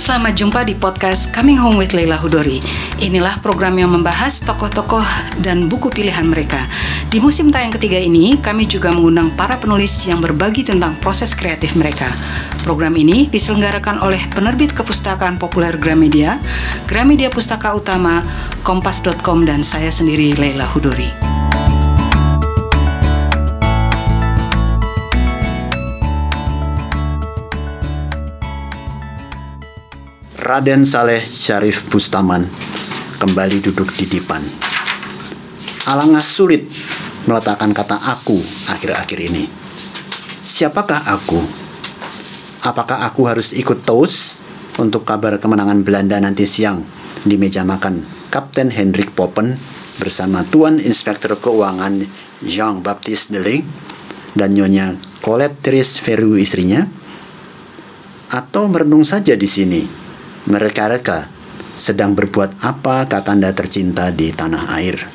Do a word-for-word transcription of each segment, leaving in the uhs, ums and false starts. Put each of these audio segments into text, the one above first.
selamat jumpa di podcast Coming Home with Leila Chudori. Inilah program yang membahas tokoh-tokoh dan buku pilihan mereka. Di musim tayang ketiga ini, kami juga mengundang para penulis yang berbagi tentang proses kreatif mereka. Program ini diselenggarakan oleh penerbit Kepustakaan Populer Gramedia, Gramedia Pustaka Utama, kompas dot com, dan saya sendiri, Leila Chudori. Raden Saleh Syarif Bustaman kembali duduk di dipan. Alangkah sulit meletakkan kata aku akhir-akhir ini. Siapakah aku? Apakah aku harus ikut toast untuk kabar kemenangan Belanda nanti siang di meja makan Kapten Hendrik Poppen bersama Tuan Inspektur Keuangan Jean-Baptiste Deling dan Nyonya Colette Therese Ferru istrinya? Atau merenung saja di sini? Mereka-reka sedang berbuat apa kakanda tercinta di tanah air. Halo,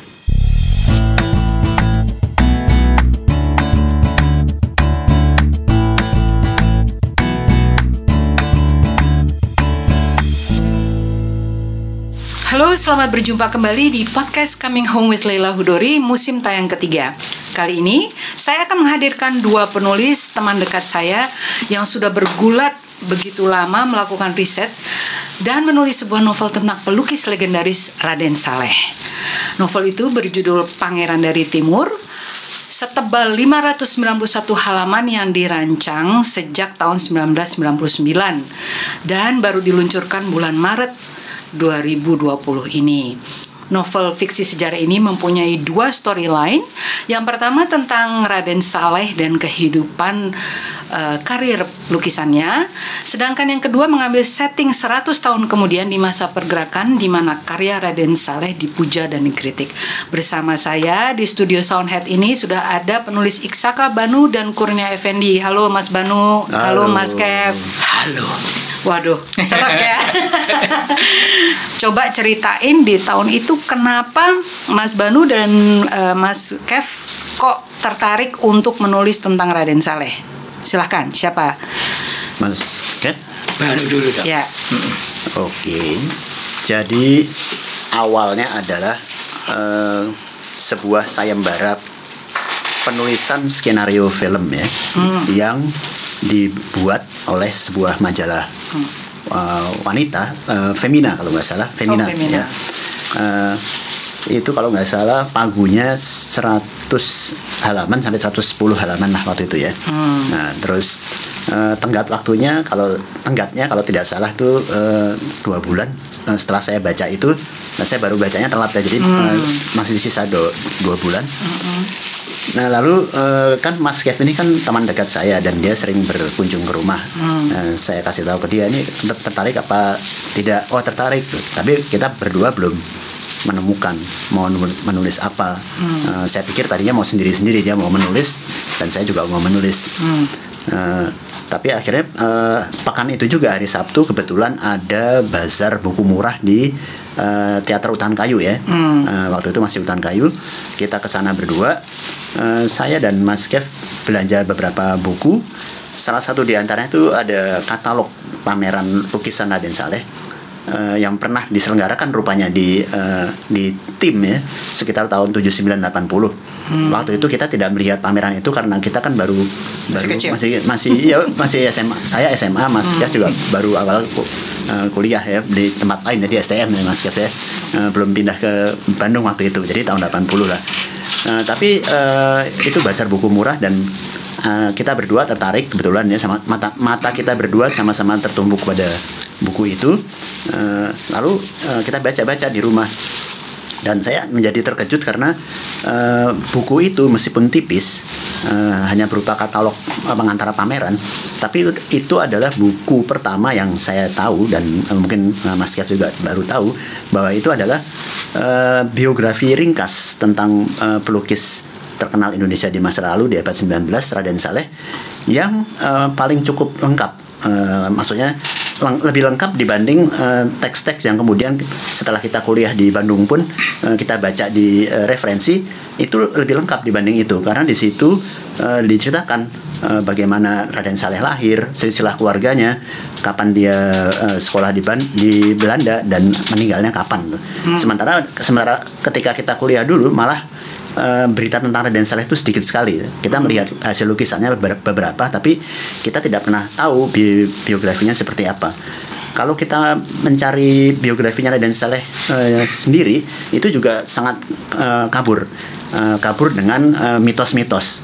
selamat berjumpa kembali di podcast Coming Home with Leila Chudori musim tayang ketiga. Kali ini saya akan menghadirkan dua penulis teman dekat saya yang sudah bergulat begitu lama melakukan riset dan menulis sebuah novel tentang pelukis legendaris Raden Saleh. Novel itu berjudul Pangeran dari Timur, setebal lima ratus sembilan puluh satu halaman yang dirancang sejak tahun sembilan belas sembilan puluh sembilan dan baru diluncurkan bulan Maret dua ribu dua puluh ini. Novel fiksi sejarah ini mempunyai dua storyline. Yang pertama tentang Raden Saleh dan kehidupan e, karir lukisannya. Sedangkan yang kedua mengambil setting seratus tahun kemudian di masa pergerakan di mana karya Raden Saleh dipuja dan dikritik. Bersama saya di studio Soundhead ini sudah ada penulis Iksaka Banu dan Kurnia Effendi. Halo Mas Banu, halo, halo Mas Kev. Halo. Waduh, serak ya. Coba ceritain di tahun itu kenapa Mas Banu dan uh, Mas Kev kok tertarik untuk menulis tentang Raden Saleh. Silahkan, siapa? Mas Kev? Banu dulu dong. Ya. Oke, okay. Jadi awalnya adalah uh, sebuah sayembara penulisan skenario film ya, hmm. yang dibuat oleh sebuah majalah hmm. uh, wanita, uh, Femina kalau nggak salah, Femina, oh, Femina. Ya. Uh, itu kalau nggak salah pagunya seratus halaman sampai seratus sepuluh halaman lah waktu itu ya. Hmm. Nah terus uh, tenggat waktunya kalau tenggatnya kalau tidak salah tuh uh, dua bulan uh, setelah saya baca itu, nah, saya baru bacanya telat ya, jadi hmm. uh, masih sisa do, dua bulan. Hmm. Nah lalu uh, kan Mas Kev ini kan teman dekat saya dan dia sering berkunjung ke rumah. Hmm. Nah, saya kasih tahu ke dia ini tertarik apa tidak? Oh tertarik, tapi kita berdua belum menemukan mau menulis apa. Hmm. Uh, saya pikir tadinya mau sendiri-sendiri, dia mau menulis dan saya juga mau menulis. Hmm. Uh, tapi akhirnya uh, pekan itu juga hari Sabtu kebetulan ada bazar buku murah di uh, teater Utan Kayu ya. Hmm. Uh, waktu itu masih Utan Kayu, kita ke sana berdua. Uh, saya dan Mas Kev belanja beberapa buku. Salah satu di antaranya itu ada katalog pameran lukisan Raden Saleh uh, yang pernah diselenggarakan rupanya di uh, di Tim ya sekitar tahun tujuh puluh sembilan delapan puluh. Hmm. Waktu itu kita tidak melihat pameran itu karena kita kan baru masih baru kecil. masih masih ya masih S M A. Saya S M A, Mas Kev hmm. juga baru awal uh, kuliah ya di tempat lain jadi S T M ya Mas Kev ya. Uh, belum pindah ke Bandung waktu itu. Jadi tahun delapan puluh lah. Uh, tapi uh, itu bazar buku murah dan uh, kita berdua tertarik kebetulan ya sama mata mata kita berdua sama-sama tertumbuh pada buku itu uh, lalu uh, kita baca-baca di rumah dan saya menjadi terkejut karena uh, buku itu meskipun tipis uh, hanya berupa katalog pengantara pameran tapi itu adalah buku pertama yang saya tahu dan uh, mungkin uh, Mas Kev juga baru tahu bahwa itu adalah Uh, biografi ringkas tentang uh, pelukis terkenal Indonesia di masa lalu di abad sembilan belas Raden Saleh yang uh, paling cukup lengkap uh, maksudnya leng- lebih lengkap dibanding uh, teks-teks yang kemudian setelah kita kuliah di Bandung pun uh, kita baca di uh, referensi itu lebih lengkap dibanding itu karena di situ uh, diceritakan uh, bagaimana Raden Saleh lahir, silsilah keluarganya, kapan dia uh, sekolah di, Ban- di Belanda dan meninggalnya kapan. Hmm. Sementara sementara ketika kita kuliah dulu malah uh, berita tentang Raden Saleh itu sedikit sekali. Kita hmm. melihat hasil lukisannya beberapa, tapi kita tidak pernah tahu bi- biografinya seperti apa. Kalau kita mencari biografinya Raden Saleh uh, sendiri, itu juga sangat uh, kabur, uh, kabur dengan uh, mitos-mitos.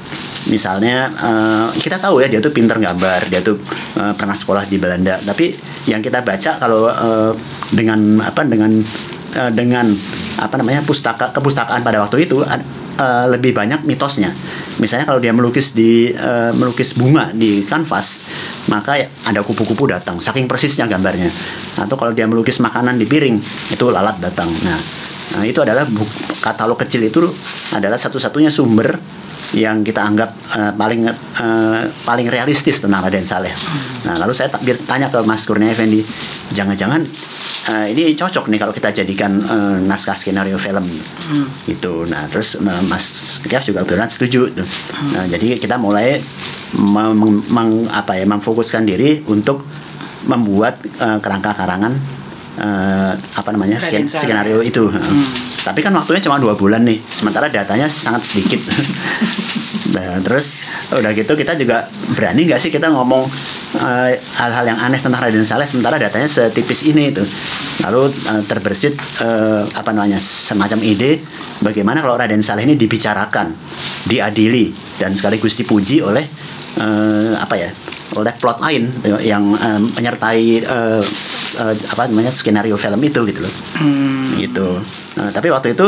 Misalnya uh, kita tahu ya dia tuh pintar gambar, dia tuh uh, pernah sekolah di Belanda. Tapi yang kita baca kalau uh, dengan apa dengan uh, dengan apa namanya pustaka kepustakaan pada waktu itu uh, uh, lebih banyak mitosnya. Misalnya kalau dia melukis di uh, melukis bunga di kanvas, maka ada kupu-kupu datang, saking persisnya gambarnya. Atau kalau dia melukis makanan di piring, itu lalat datang. Nah, nah itu adalah buku, katalog kecil itu adalah satu-satunya sumber yang kita anggap uh, paling uh, paling realistis tentang Raden Saleh. Nah, lalu saya t- tanya ke Mas Kurnia Effendi, jangan-jangan uh, ini cocok nih kalau kita jadikan uh, naskah skenario film. Hmm. Gitu. Nah, terus uh, Mas Kev juga benar setuju. Tuh. Hmm. Nah, jadi kita mulai Mem, meng, apa ya, memfokuskan diri untuk membuat uh, kerangka karangan uh, apa namanya sken- skenario itu. Hmm. Tapi kan waktunya cuma dua bulan nih, sementara datanya sangat sedikit. Nah, terus udah gitu kita juga berani nggak sih kita ngomong uh, hal-hal yang aneh tentang Raden Saleh sementara datanya setipis ini itu. Lalu uh, terbersit uh, apa namanya semacam ide bagaimana kalau Raden Saleh ini dibicarakan, diadili dan sekaligus dipuji oleh Uh, apa ya oleh plot lain yang uh, menyertai uh, uh, apa namanya skenario film itu gitu loh. Hmm. Gitu. Nah, tapi waktu itu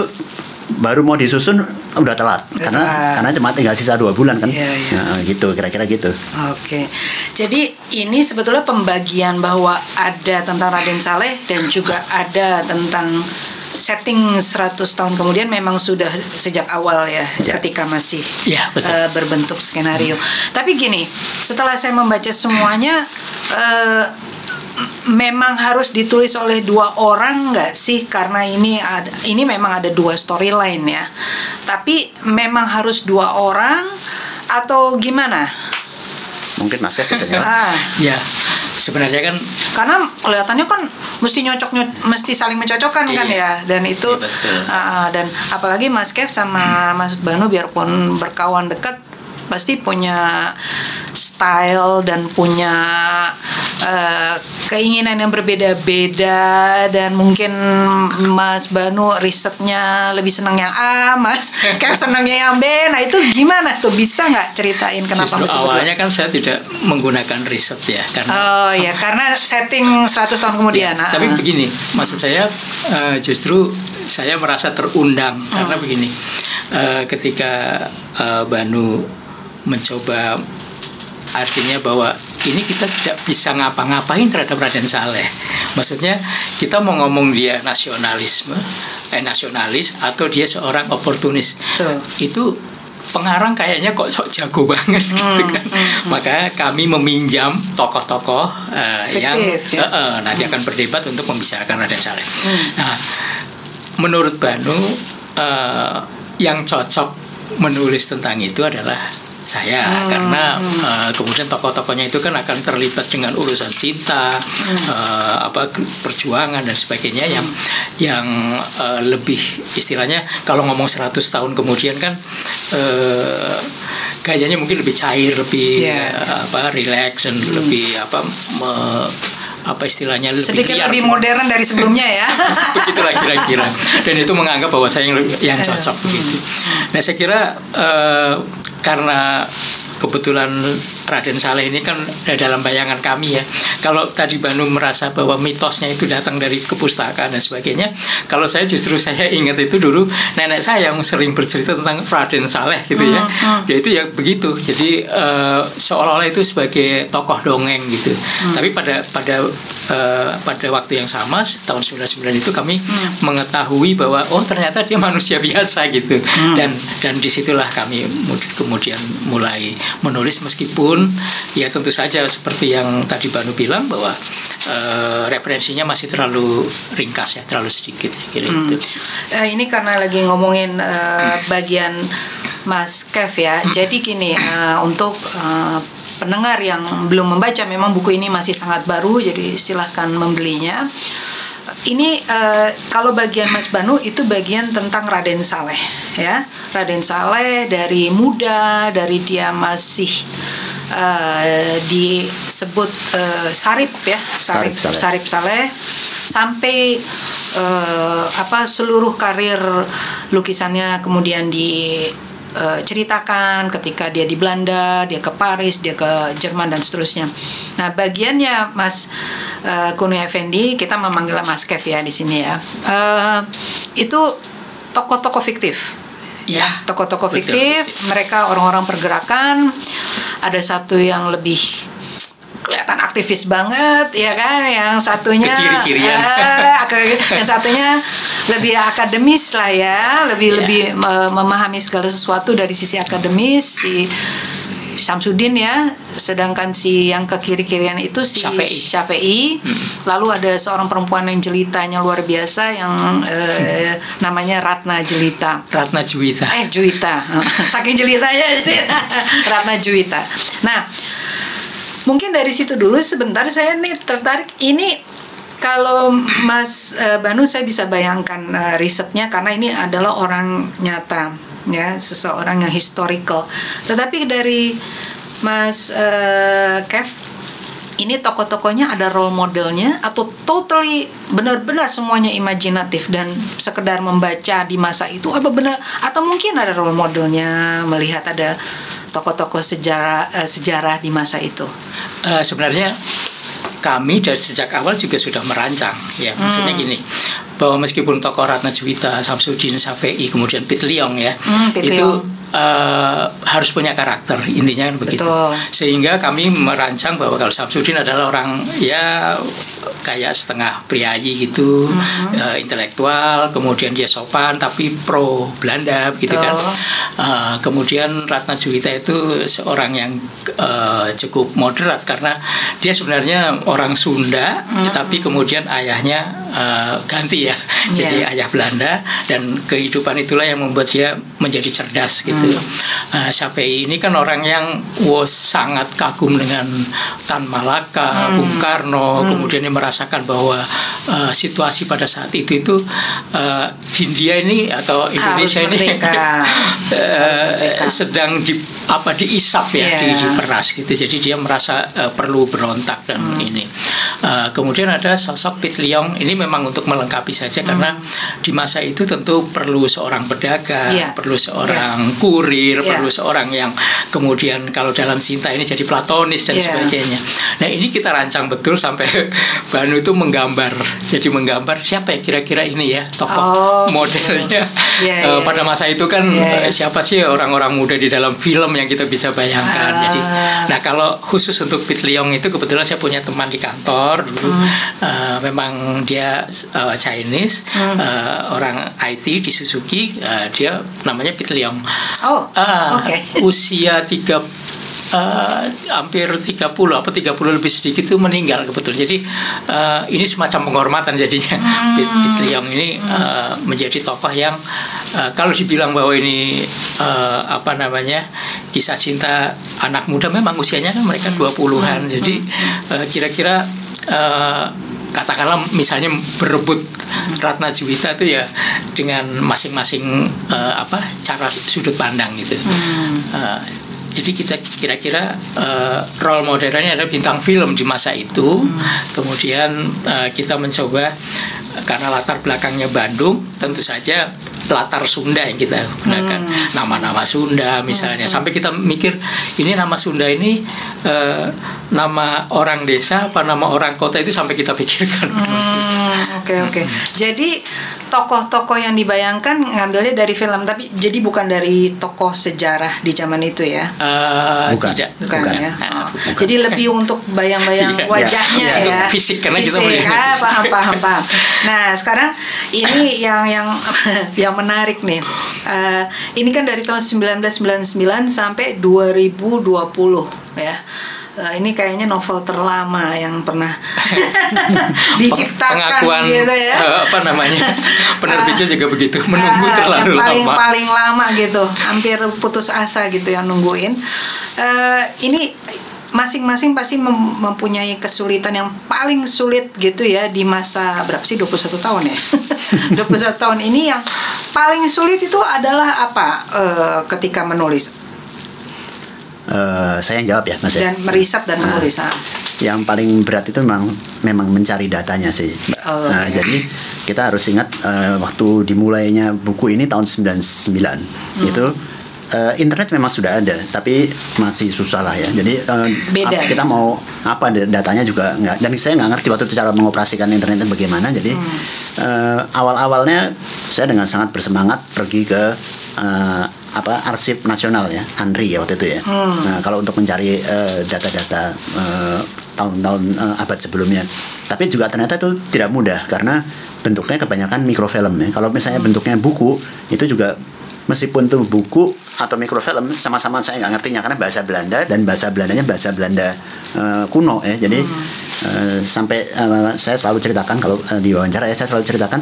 baru mau disusun udah telat udah karena telat. Karena cuma tinggal sisa dua bulan kan. Yeah, yeah. Nah, gitu kira-kira gitu. Oke. Okay. Jadi ini sebetulnya pembagian bahwa ada tentang Raden Saleh dan juga ada tentang setting seratus tahun kemudian memang sudah sejak awal ya, ya. Ketika masih ya, uh, berbentuk skenario. Hmm. Tapi gini, setelah saya membaca semuanya, uh, memang harus ditulis oleh dua orang nggak sih? Karena ini ada, ini memang ada dua storyline ya. Tapi memang harus dua orang atau gimana? Mungkin Mas Ed bisa jawab. Ah. Ya. Sebenarnya kan karena kelihatannya kan mesti nyocok mesti saling mencocokkan iya, kan ya dan itu uh, dan apalagi Mas Kev sama hmm. Mas Banu biarpun berkawan dekat pasti punya style dan punya uh, keinginan yang berbeda-beda dan mungkin Mas Banu risetnya lebih senang yang A, Mas Kev senangnya yang B. Nah itu gimana tuh, bisa nggak ceritain kenapa? Justru awalnya kan saya tidak menggunakan riset ya karena oh ya karena setting seratus tahun kemudian. Ya, tapi begini, maksud saya uh, justru saya merasa terundang hmm. karena begini uh, ketika uh, Banu mencoba artinya bahwa ini kita tidak bisa ngapa-ngapain terhadap Raden Saleh. Maksudnya kita mau ngomong dia nasionalisme, eh, nasionalis atau dia seorang oportunis. Tuh. Itu pengarang kayaknya kok jago banget hmm, gitu kan. Hmm, hmm. Maka kami meminjam tokoh-tokoh uh, fiktif, yang ya? uh, uh, nanti hmm. akan berdebat untuk membicarakan Raden Saleh. Hmm. Nah, menurut Banu uh, yang cocok menulis tentang itu adalah saya hmm. karena uh, kemudian tokoh-tokohnya itu kan akan terlibat dengan urusan cinta, hmm. uh, apa perjuangan dan sebagainya yang hmm. yang uh, lebih istilahnya kalau ngomong seratus tahun kemudian kan uh, gayanya mungkin lebih cair, lebih yeah. uh, apa relax dan hmm. lebih apa me- apa istilahnya lebih sedikit liar, lebih modern dari sebelumnya ya. Begitulah kira-kira. Dan itu menganggap bahwa saya yang, yang cocok begitu. Nah saya kira uh, karena kebetulan Raden Saleh ini kan dalam bayangan kami ya. Kalau tadi Banu merasa bahwa mitosnya itu datang dari kepustakaan dan sebagainya, kalau saya justru saya ingat itu dulu nenek saya yang sering bercerita tentang Raden Saleh gitu ya. Mm-hmm. Dia itu ya begitu. Jadi uh, seolah-olah itu sebagai tokoh dongeng gitu. Mm. Tapi pada pada uh, pada waktu yang sama tahun sembilan puluh sembilan itu kami mm. mengetahui bahwa oh ternyata dia manusia biasa gitu. Mm. Dan dan disitulah kami kemudian mulai menulis meskipun ya tentu saja seperti yang tadi Banu bilang bahwa e, referensinya masih terlalu ringkas ya, terlalu sedikit ya, kira-kira. Hmm. Itu. Eh, ini karena lagi ngomongin e, bagian Mas Kev ya. Jadi gini, uh, untuk uh, pendengar yang belum membaca, memang buku ini masih sangat baru, jadi silahkan membelinya. Ini uh, kalau bagian Mas Banu itu bagian tentang Raden Saleh ya. Raden Saleh dari muda, dari dia masih uh, disebut uh, Sarip ya, Sarip Sarip, Sarip Saleh sampai uh, apa seluruh karir lukisannya kemudian di Uh, ceritakan ketika dia di Belanda, dia ke Paris, dia ke Jerman dan seterusnya. Nah, bagiannya Mas uh, Kurnia Effendi, kita memanggil Mas Kev ya di sini ya. Uh, itu tokoh-tokoh fiktif. Ya, tokoh-tokoh fiktif, mereka orang-orang pergerakan. Ada satu yang lebih kelihatan aktivis banget, ya kan? Yang satunya ke kiri-kirian. Uh, ke, yang satunya lebih akademis lah ya, lebih yeah. lebih memahami segala sesuatu dari sisi akademis si Syamsuddin ya, sedangkan si yang ke kiri-kirian itu si Syafei. Syafei. Hmm. Lalu ada seorang perempuan yang jelitanya luar biasa yang eh, namanya Ratna Juwita. Ratna Juwita. Eh Juwita, saking jelitanya Ratna Juwita. Nah, mungkin dari situ dulu sebentar saya nih tertarik ini. Kalau Mas Banu saya bisa bayangkan uh, risetnya karena ini adalah orang nyata ya, seseorang yang historical. Tetapi dari Mas uh, Kev ini tokoh-tokohnya ada role modelnya atau totally benar-benar semuanya imajinatif dan sekedar membaca di masa itu apa benar atau mungkin ada role modelnya, melihat ada tokoh-tokoh sejarah uh, sejarah di masa itu. Uh, sebenarnya kami dari sejak awal juga sudah merancang, ya maksudnya hmm. gini, bahwa meskipun tokoh Ratna Juwita, Syamsuddin, Syafei, kemudian Piet Lioeng ya, hmm, Piet itu uh, harus punya karakter, intinya kan begitu. Betul. Sehingga kami merancang bahwa kalau Syamsuddin adalah orang ya kayak setengah priayi gitu, hmm. uh, intelektual, kemudian dia sopan tapi pro Belanda, begitu kan. Uh, kemudian Ratna Juwita itu seorang yang uh, cukup moderat karena dia sebenarnya orang Sunda, mm-hmm. tetapi kemudian ayahnya uh, ganti ya, yeah. jadi ayah Belanda dan kehidupan itulah yang membuat dia menjadi cerdas gitu. Mm. Uh, Syafei ini kan orang yang wow, sangat kagum dengan Tan Malaka, mm. Bung Karno, mm. kemudian dia merasakan bahwa uh, situasi pada saat itu itu uh, Hindia ini atau Indonesia ini uh, sedang di apa diisap ya, yeah. di, diperas gitu. Jadi dia merasa uh, perlu berontak dan mm. ini. Uh, kemudian ada sosok Piet Lioeng ini memang untuk melengkapi saja mm. karena di masa itu tentu perlu seorang pedagang, yeah. perlu seorang yeah. kurir, yeah. perlu seorang yang kemudian kalau dalam cinta ini jadi platonis dan yeah. sebagainya. Nah, ini kita rancang betul sampai Banu itu menggambar. Jadi menggambar siapa ya kira-kira ini ya tokoh oh, modelnya. Yeah. Yeah, yeah, uh, pada masa itu kan yeah, yeah. siapa sih orang-orang muda di dalam film yang kita bisa bayangkan. Ah. Jadi nah kalau khusus untuk Piet Lioeng itu kebetulan saya punya teman di kantor dulu. Hmm. Uh, memang dia uh, Chinese, hmm. uh, orang I T di Suzuki, uh, dia namanya Piet Lioeng. Oh. Uh, okay. Usia tiga Uh, hampir tiga puluh apa tiga puluh lebih sedikit itu meninggal kebetulan. Jadi uh, ini semacam penghormatan jadinya. Hmm. Piet Lioeng ini uh, menjadi tokoh yang uh, kalau dibilang bahwa ini uh, apa namanya kisah cinta anak muda, memang usianya kan mereka dua puluhan. Hmm. Jadi uh, kira-kira uh, katakanlah misalnya berebut Ratna Juwita itu ya dengan masing-masing uh, apa cara sudut pandang gitu. Hmm. Uh, Jadi kita kira-kira uh, role modelnya ada bintang film di masa itu. Hmm. Kemudian uh, kita mencoba uh, karena latar belakangnya Bandung, tentu saja latar Sunda yang kita gunakan. Hmm. Nama-nama Sunda misalnya. Hmm. Sampai kita mikir ini nama Sunda ini uh, nama orang desa apa nama orang kota, itu sampai kita pikirkan. Hmm, oke, oke. Jadi tokoh-tokoh yang dibayangkan ngambilnya dari film, tapi jadi bukan dari tokoh sejarah di zaman itu ya? Uh, bukan. Tidak. Bukan, bukan ya? Oh. Bukan. Jadi lebih untuk bayang-bayang wajahnya ya? Ya. Fisik, karena fisik. Kita ah, paham, paham, paham. Nah, sekarang ini yang yang yang menarik nih. Uh, ini kan dari tahun seribu sembilan ratus sembilan puluh sembilan sampai dua ribu dua puluh ya. Uh, ini kayaknya novel terlama yang pernah diciptakan. Pengakuan, gitu ya. Uh, apa namanya? Penerbitnya uh, juga begitu, menunggu uh, terlalu lama. Paling paling lama gitu, hampir putus asa gitu yang nungguin. Uh, ini masing-masing pasti mem- mempunyai kesulitan yang paling sulit gitu ya di masa berapa sih dua puluh satu tahun ya. dua puluh satu tahun ini yang paling sulit itu adalah apa uh, ketika menulis? Uh, saya yang jawab ya Mas dan ya? Meriset dan menulis uh, yang paling berat itu memang memang mencari datanya sih. Oh, nah, okay. Jadi kita harus ingat uh, waktu dimulainya buku ini tahun sembilan puluh sembilan hmm. itu uh, internet memang sudah ada tapi masih susah lah ya. Jadi uh, beda, kita mau apa datanya juga nggak, dan saya nggak ngerti waktu itu cara mengoperasikan internet bagaimana. Jadi hmm. uh, awal-awalnya saya dengan sangat bersemangat pergi ke uh, apa arsip nasional ya, ANRI ya waktu itu ya. Hmm. Nah, kalau untuk mencari uh, data-data uh, tahun-tahun uh, abad sebelumnya. Tapi juga ternyata itu tidak mudah karena bentuknya kebanyakan mikrofilm ya. Kalau misalnya hmm. bentuknya buku, itu juga meskipun itu buku atau mikrofilm sama-sama saya nggak ngertinya karena bahasa Belanda dan bahasa Belandanya bahasa Belanda uh, kuno ya. Jadi hmm. uh, sampai uh, saya selalu ceritakan kalau uh, di wawancara ya saya selalu ceritakan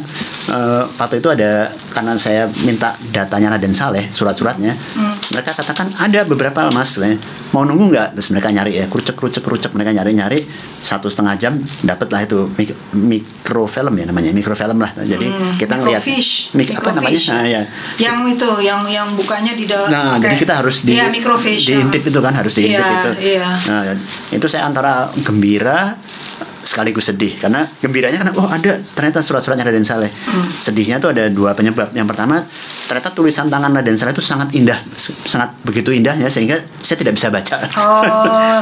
uh, waktu itu ada karena saya minta datanya Raden Saleh surat-suratnya hmm. mereka katakan ada beberapa mas ya. Mau nunggu nggak, terus mereka nyari ya kurucek kurucek kurucek mereka nyari-nyari satu setengah jam dapatlah itu mik- mikrofilm ya namanya mikrofilm lah. Jadi hmm. kita ngelihat mik- apa namanya nah, ya. yang itu yang yang bukannya di dalam nah kayak, jadi kita harus di ya, diintip itu kan harus diintip ya, itu ya. Nah, itu saya antara gembira sekaligus sedih karena gembiranya karena oh ada ternyata surat-suratnya Raden Saleh. hmm. Sedihnya tuh ada dua penyebab. Yang pertama ternyata tulisan tangan Raden Saleh itu sangat indah, sangat begitu indahnya sehingga saya tidak bisa baca. Oh.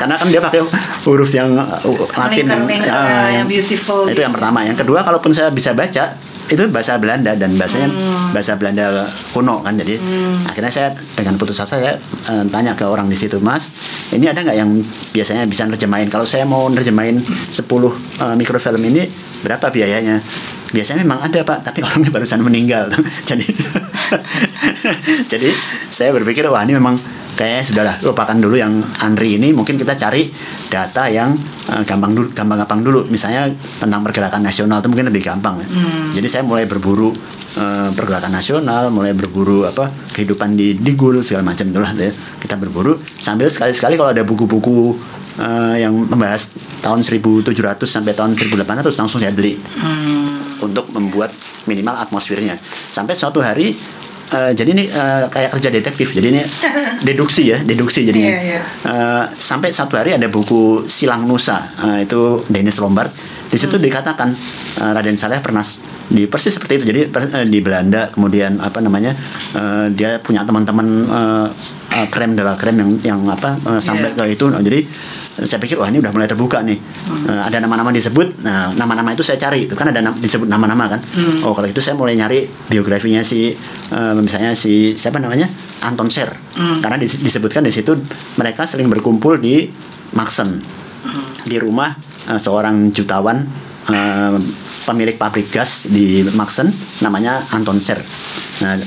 Karena kan dia pakai huruf yang Latin yang, uh, yang beautiful itu gitu. Yang pertama. Yang kedua kalaupun saya bisa baca itu bahasa Belanda dan bahasanya hmm. bahasa Belanda kuno kan. Jadi hmm. akhirnya saya dengan putus asa saya uh, tanya ke orang di situ, mas ini ada nggak yang biasanya bisa nerjemahin, kalau saya mau nerjemahin sepuluh uh, mikrofilm ini berapa biayanya? Biasanya memang ada pak, tapi orangnya barusan meninggal. Jadi jadi saya berpikir wah ini memang kayaknya sudahlah lupakan dulu yang ANRI ini, mungkin kita cari data yang uh, gampang dulu, gampang-gampang dulu. Misalnya tentang pergerakan nasional itu mungkin lebih gampang. Hmm. Jadi saya mulai berburu uh, pergerakan nasional, mulai berburu apa kehidupan di Digul segala macam itulah. Kita berburu sambil sekali-sekali kalau ada buku-buku uh, yang membahas tahun seribu tujuh ratus sampai tahun seribu delapan ratus langsung saya beli. Hmm. Untuk membuat minimal atmosfernya. Sampai suatu hari Uh, jadi ini uh, kayak kerja detektif. Jadi ini deduksi ya, deduksi jadinya. Yeah, yeah. Uh, sampai satu hari ada buku Silang Nusa, uh, itu Denys Lombard. Di situ hmm. dikatakan uh, Raden Saleh pernah di persis seperti itu. Jadi per, uh, di Belanda kemudian apa namanya? Uh, dia punya teman-teman uh, uh, krem de la krem yang yang apa uh, sampai yeah. ke itu. Jadi saya pikir wah ini udah mulai terbuka nih. Hmm. Uh, ada nama-nama disebut. Nah, nama-nama itu saya cari. Itu kan ada na- disebut nama-nama kan. Hmm. Oh, kalau itu saya mulai nyari biografinya si uh, misalnya si siapa namanya Anton Scher. Hmm. Karena disebutkan di situ mereka sering berkumpul di Maxen, hmm. di rumah uh, seorang jutawan uh, pemilik pabrik gas di Maxen namanya Anton Scher. Nah,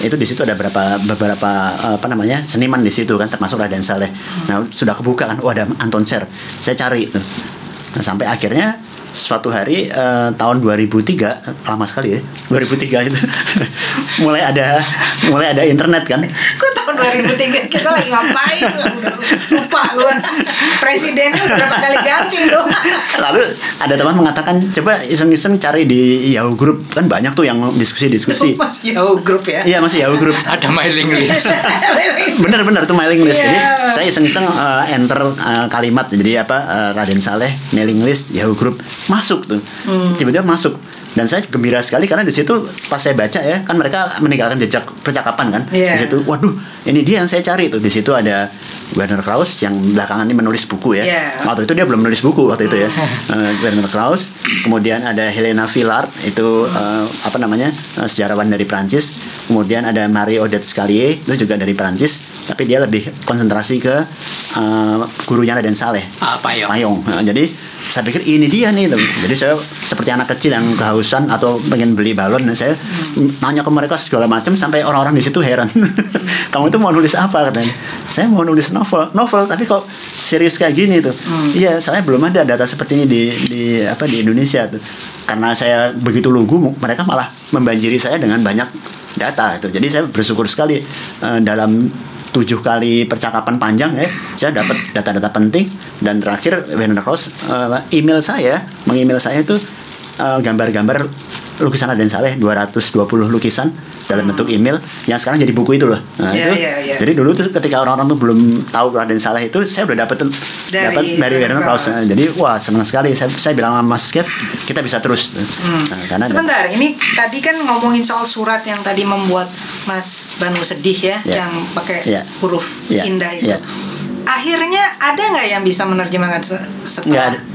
itu di situ ada beberapa beberapa uh, apa namanya seniman di situ kan termasuk Raden Saleh. Hmm. Nah, sudah kebuka kan oh ada Anton Scher. Saya cari itu. Nah, sampai akhirnya suatu hari uh, tahun dua ribu tiga lama sekali ya dua ribu tiga itu mulai ada mulai ada internet kan. Kok tahun dua ribu tiga kita lagi ngapain? Lupa gue presidennya berapa kali ganti tuh. Lalu ada teman mengatakan coba iseng-iseng cari di Yahoo Group kan banyak tuh yang diskusi-diskusi. Itu masih Yahoo Group ya? Iya masih Yahoo Group. Ada mailing list. Bener-bener tuh mailing list. Yeah. Jadi saya iseng-iseng uh, enter uh, kalimat jadi apa uh, Raden Saleh mailing list Yahoo Group. Masuk tuh hmm. tiba-tiba masuk dan saya gembira sekali karena di situ pas saya baca ya kan mereka meninggalkan jejak percakapan kan. Yeah. Di situ waduh ini dia yang saya cari tuh. Di situ ada Werner Kraus yang belakangan ini menulis buku ya. Yeah. Waktu itu dia belum menulis buku waktu itu ya. uh, Werner Kraus, kemudian ada Helena Villard itu uh, apa namanya uh, sejarawan dari Prancis, kemudian ada Marie Odette Scalier itu juga dari Prancis tapi dia lebih konsentrasi ke uh, gurunya Raden Saleh, uh, Payong, Payong. Uh, jadi saya pikir ini dia nih tuh. Jadi saya seperti anak kecil yang kehausan atau pengen beli balon, saya nanya ke mereka segala macam sampai orang-orang di situ heran. Kamu itu mau nulis apa katanya? Saya mau nulis nulis novel, novel tapi kok serius kayak gini tuh. Iya, hmm. soalnya belum ada data seperti ini di di apa di Indonesia tuh. Karena saya begitu lugu, mereka malah membanjiri saya dengan banyak data itu. Jadi saya bersyukur sekali uh, dalam tujuh kali percakapan panjang ya, saya dapat data-data penting. Dan terakhir Werner Kraus uh, email saya, meng-email saya itu uh, gambar-gambar lukisan Raden Saleh, dua ratus dua puluh lukisan dalam bentuk email yang sekarang jadi buku itu loh. Nah, yeah, itu. Yeah, yeah. Jadi dulu tuh ketika orang-orang tuh belum tahu Raden Saleh itu, saya udah dapat dapat dari Werner Kraus. Nah, jadi wah senang sekali. Saya, saya bilang sama Mas Kev, kita bisa terus. Hmm. Nah, sebentar, ada. Ini tadi kan ngomongin soal surat yang tadi membuat Mas Banu sedih ya, yeah. yang pakai yeah. huruf yeah. indah itu. Yeah. Akhirnya ada nggak yang bisa menerjemahkan setelah? Gak.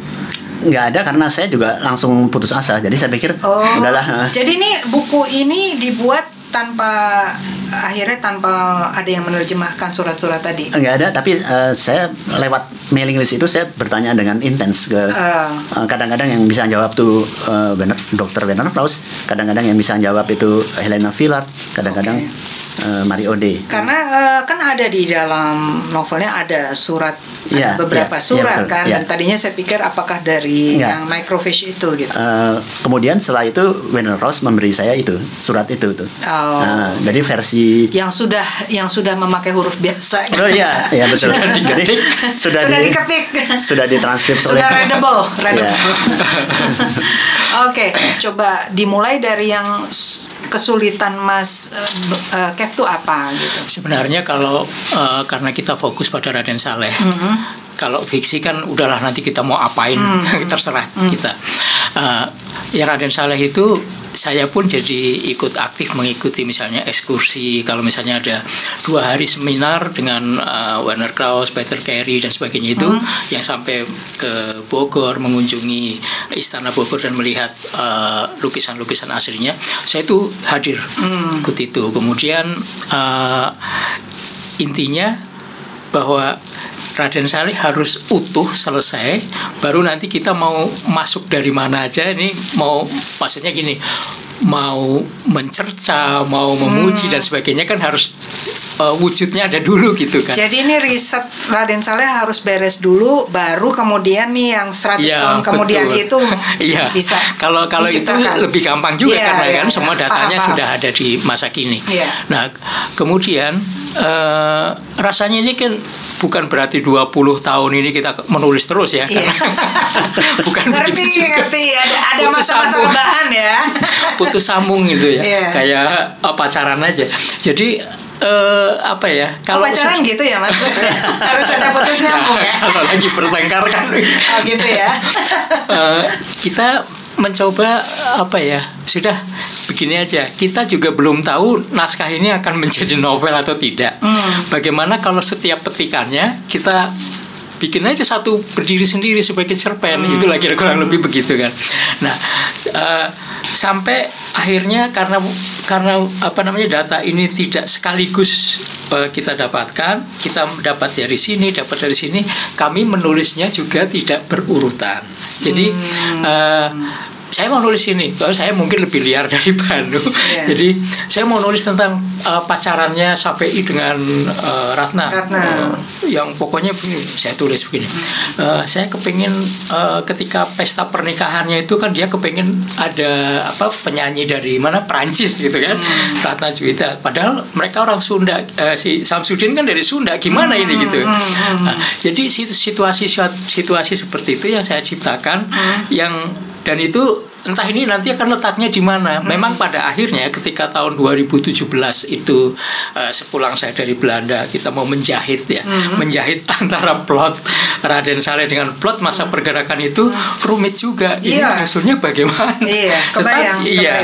Nggak ada, karena saya juga langsung putus asa. Jadi saya pikir oh, udahlah. Jadi ini buku ini dibuat tanpa akhirnya tanpa ada yang menerjemahkan surat-surat tadi. Nggak ada, tapi uh, saya lewat mailing list itu saya bertanya dengan intens ke uh. uh, kadang-kadang yang bisa jawab tuh uh, dokter Werner Kraus, kadang-kadang yang bisa jawab itu Helena Villard, kadang-kadang okay. Marie Odette. Karena uh, kan ada di dalam novelnya ada surat, yeah, ada beberapa yeah, surat yeah, kan. Yeah. Dan tadinya saya pikir apakah dari yeah. yang microfiche itu gitu. Uh, kemudian setelah itu Werner Kraus memberi saya itu surat itu tuh. Oh. Nah, jadi versi yang sudah yang sudah memakai huruf biasa. Oh iya, ya betul. Jadi sudah, sudah di, diketik, sudah ditranskrip oleh. Sudah readable, readable. Yeah. Oke, okay, coba dimulai dari yang kesulitan Mas uh, uh, Kev itu apa gitu? Sebenarnya kalau uh, karena kita fokus pada Raden Saleh, mm-hmm. kalau fiksi kan udahlah nanti kita mau apain mm-hmm. terserah mm-hmm. kita. Uh, ya Raden Saleh itu saya pun jadi ikut aktif mengikuti misalnya ekskursi, kalau misalnya ada dua hari seminar dengan uh, Werner Kraus, Peter Carey dan sebagainya itu, mm-hmm. yang sampai ke Bogor mengunjungi Istana Bogor dan melihat uh, lukisan-lukisan aslinya, saya itu hadir mm-hmm. ikut itu. Kemudian uh, intinya bahwa Raden Saleh harus utuh selesai, baru nanti kita mau masuk dari mana aja. Ini mau maksudnya gini, mau mencerca, mau memuji hmm. dan sebagainya kan harus uh, wujudnya ada dulu gitu kan. Jadi ini riset Raden Saleh harus beres dulu, baru kemudian nih yang seratus ya, tahun kemudian betul. Itu ya. Bisa. Kalau kalau itu lebih gampang juga ya, karena ya, kan ya. Semua datanya paham, sudah paham. Ada di masa kini. Ya. Nah, kemudian Uh, rasanya ini kan bukan berarti dua puluh tahun ini kita menulis terus ya, iya. bukan ngerti, begitu juga. Ngerti, ada, ada masa-masa rebahan ya. Putus sambung gitu ya, yeah. kayak uh, pacaran aja. Jadi uh, apa ya? Kalau oh, pacaran se- gitu ya Mas, harus ada putus nyambung ya. Kalau lagi bertengkar kan. Oh gitu ya. uh, kita mencoba apa ya, sudah begini aja, kita juga belum tahu naskah ini akan menjadi novel atau tidak. hmm. Bagaimana kalau setiap petikannya kita bikin aja satu berdiri sendiri sebagai cerpen, hmm. itu lagi kurang lebih begitu kan. Nah uh, sampai akhirnya karena karena apa namanya data ini tidak sekaligus uh, kita dapatkan, kita dapat dari sini, dapat dari sini, kami menulisnya juga tidak berurutan. Jadi hmm. uh, saya mau nulis ini, kalau saya mungkin lebih liar dari Banu. Yeah. Jadi saya mau nulis tentang uh, pacarannya Syafei dengan uh, Ratna, Ratna. Uh, yang pokoknya begini, saya tulis begini. Uh, saya kepingin uh, ketika pesta pernikahannya itu kan dia kepingin ada apa penyanyi dari mana Prancis gitu kan, mm. Ratna Juwita. Padahal mereka orang Sunda, uh, si Syamsuddin kan dari Sunda, gimana mm. ini gitu. Mm. Nah, jadi situasi situasi seperti itu yang saya ciptakan, mm. yang dan itu entah ini nanti akan letaknya di mana. Memang pada akhirnya ketika tahun dua ribu tujuh belas itu uh, sepulang saya dari Belanda, kita mau menjahit ya, mm-hmm. menjahit antara plot Raden Saleh dengan plot masa pergerakan itu rumit juga. Iya. Ini unsurnya bagaimana? Iya, kebayang, Tetapi, kebayang. Iya,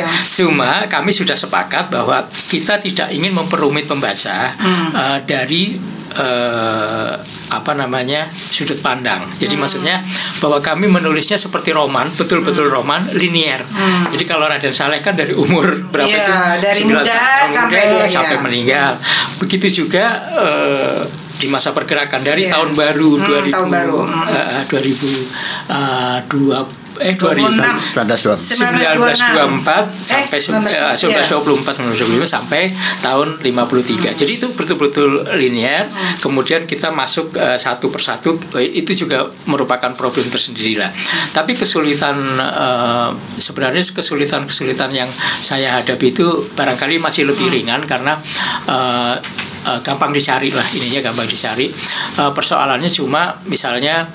cuma kami sudah sepakat bahwa kita tidak ingin memperumit pembaca mm. uh, dari Uh, apa namanya sudut pandang. Jadi hmm. maksudnya bahwa kami menulisnya seperti roman, betul-betul hmm. roman linier. Hmm. Jadi kalau Raden Saleh kan dari umur berapa ya, itu? Dari muda sampai muda, dia, sampai ya. meninggal. Hmm. Begitu juga uh, di masa pergerakan dari yeah. tahun baru hmm, dua ribu, tahun baru. Hmm. Uh, dua ribu dua puluh eh seribu sembilan ratus dua puluh enam sampai seribu sembilan ratus dua puluh empat sampai tahun lima puluh tiga. Jadi itu betul-betul linear. Kemudian kita masuk uh, satu persatu, itu juga merupakan problem tersendiri lah. Tapi kesulitan uh, sebenarnya kesulitan-kesulitan yang saya hadapi itu barangkali masih lebih ringan karena uh, uh, gampang dicari lah, ininya gampang dicari. Uh, persoalannya cuma misalnya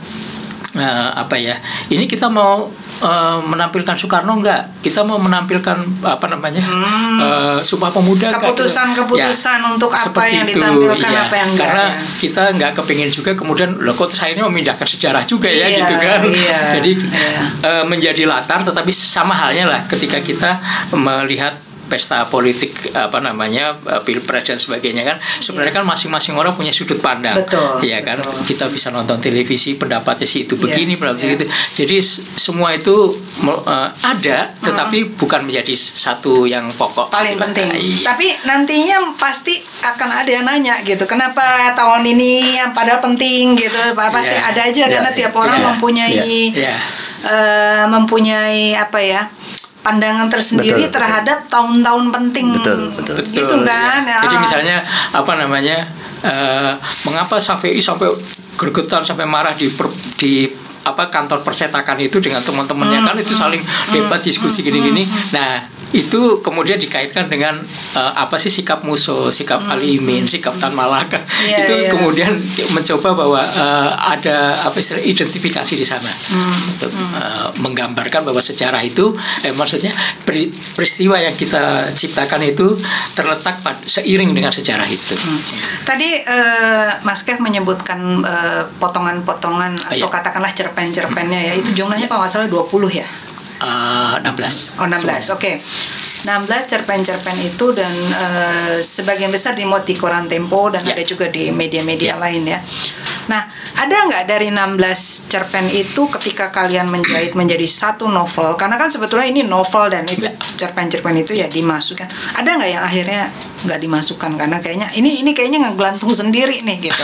Uh, apa ya ini kita mau uh, menampilkan Soekarno nggak, kita mau menampilkan apa namanya hmm. uh, Sumpah Pemuda, keputusan-keputusan ya, untuk apa yang itu, ditampilkan ya, apa yang enggak, karena ya. Kita nggak kepingin juga kemudian loh kok akhirnya memindahkan sejarah juga ya, iya, gitu kan iya, jadi iya. Uh, menjadi latar, tetapi sama halnya lah ketika kita melihat pesta politik apa namanya pilpres dan sebagainya kan sebenarnya yeah. kan masing-masing orang punya sudut pandang, betul, ya kan betul. Kita bisa nonton televisi pendapatnya si itu begini yeah. pendapatnya yeah. itu, jadi semua itu uh, ada tetapi mm. bukan menjadi satu yang pokok paling gitu. Penting Ay. Tapi nantinya pasti akan ada yang nanya gitu kenapa tahun ini yang padahal penting gitu pasti yeah. ada aja yeah. karena tiap orang yeah. mempunyai yeah. Yeah. Uh, mempunyai apa ya pandangan tersendiri betul, terhadap tahun-tahun penting betul, betul. Gitu betul, kan ya. Jadi misalnya apa namanya uh, mengapa Syafei sampai gergetan sampai marah di, per, di apa kantor persetakan itu dengan teman-temannya hmm, kan itu saling hmm, debat diskusi hmm, gini-gini hmm, nah itu kemudian dikaitkan dengan uh, apa sih sikap Musso, sikap hmm, Alimin, sikap Tan Malaka yeah, itu yeah. kemudian mencoba bahwa uh, ada apa istilah identifikasi di sana hmm, untuk hmm. Uh, menggambarkan bahwa sejarah itu eh, maksudnya peristiwa yang kita ciptakan itu terletak pad, seiring dengan sejarah itu hmm. Tadi uh, Mas Kev menyebutkan uh, potongan-potongan oh, atau iya. katakanlah cerpen cerpen-cerpennya ya, itu jumlahnya kalau nggak salah dua puluh ya? Uh, enam belas. Oh, enam belas, oke. Okay. enam belas cerpen-cerpen itu dan uh, sebagian besar dimuat di koran Tempo dan yeah. ada juga di media-media yeah. lain ya. Nah, ada nggak dari enam belas cerpen itu ketika kalian menjahit menjadi satu novel? Karena kan sebetulnya ini novel dan itu yeah. cerpen-cerpen itu ya dimasukkan. Ada nggak yang akhirnya nggak dimasukkan karena kayaknya ini ini kayaknya ngegelantung sendiri nih gitu.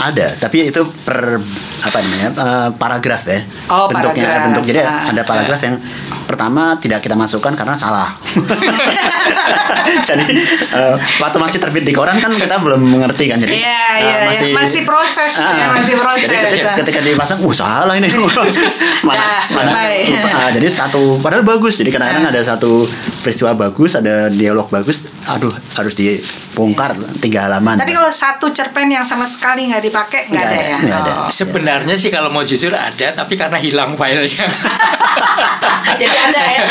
Ada, tapi itu per apa namanya uh, paragraf ya. Oh, bentuknya paragraf. Bentuk jadi ah. ada paragraf yang pertama tidak kita masukkan karena salah. Jadi uh, waktu masih terbit di koran kan kita belum mengerti kan jadi yeah, yeah, uh, masih, yeah. masih proses uh, ya, masih proses. Jadi ketika, ketika dipasang, uh salah ini. Malah, nah, malah, uh, jadi satu padahal bagus. Jadi kadang-kadang ada satu peristiwa bagus, ada dialog bagus. Aduh harus dibongkar tiga halaman. Tapi kalau satu cerpen yang sama sekali nggak dipakai nggak ada, ada ya. Gak ada. Oh. Sebenarnya sih kalau mau jujur ada, tapi karena hilang filenya. Jadi ada ya.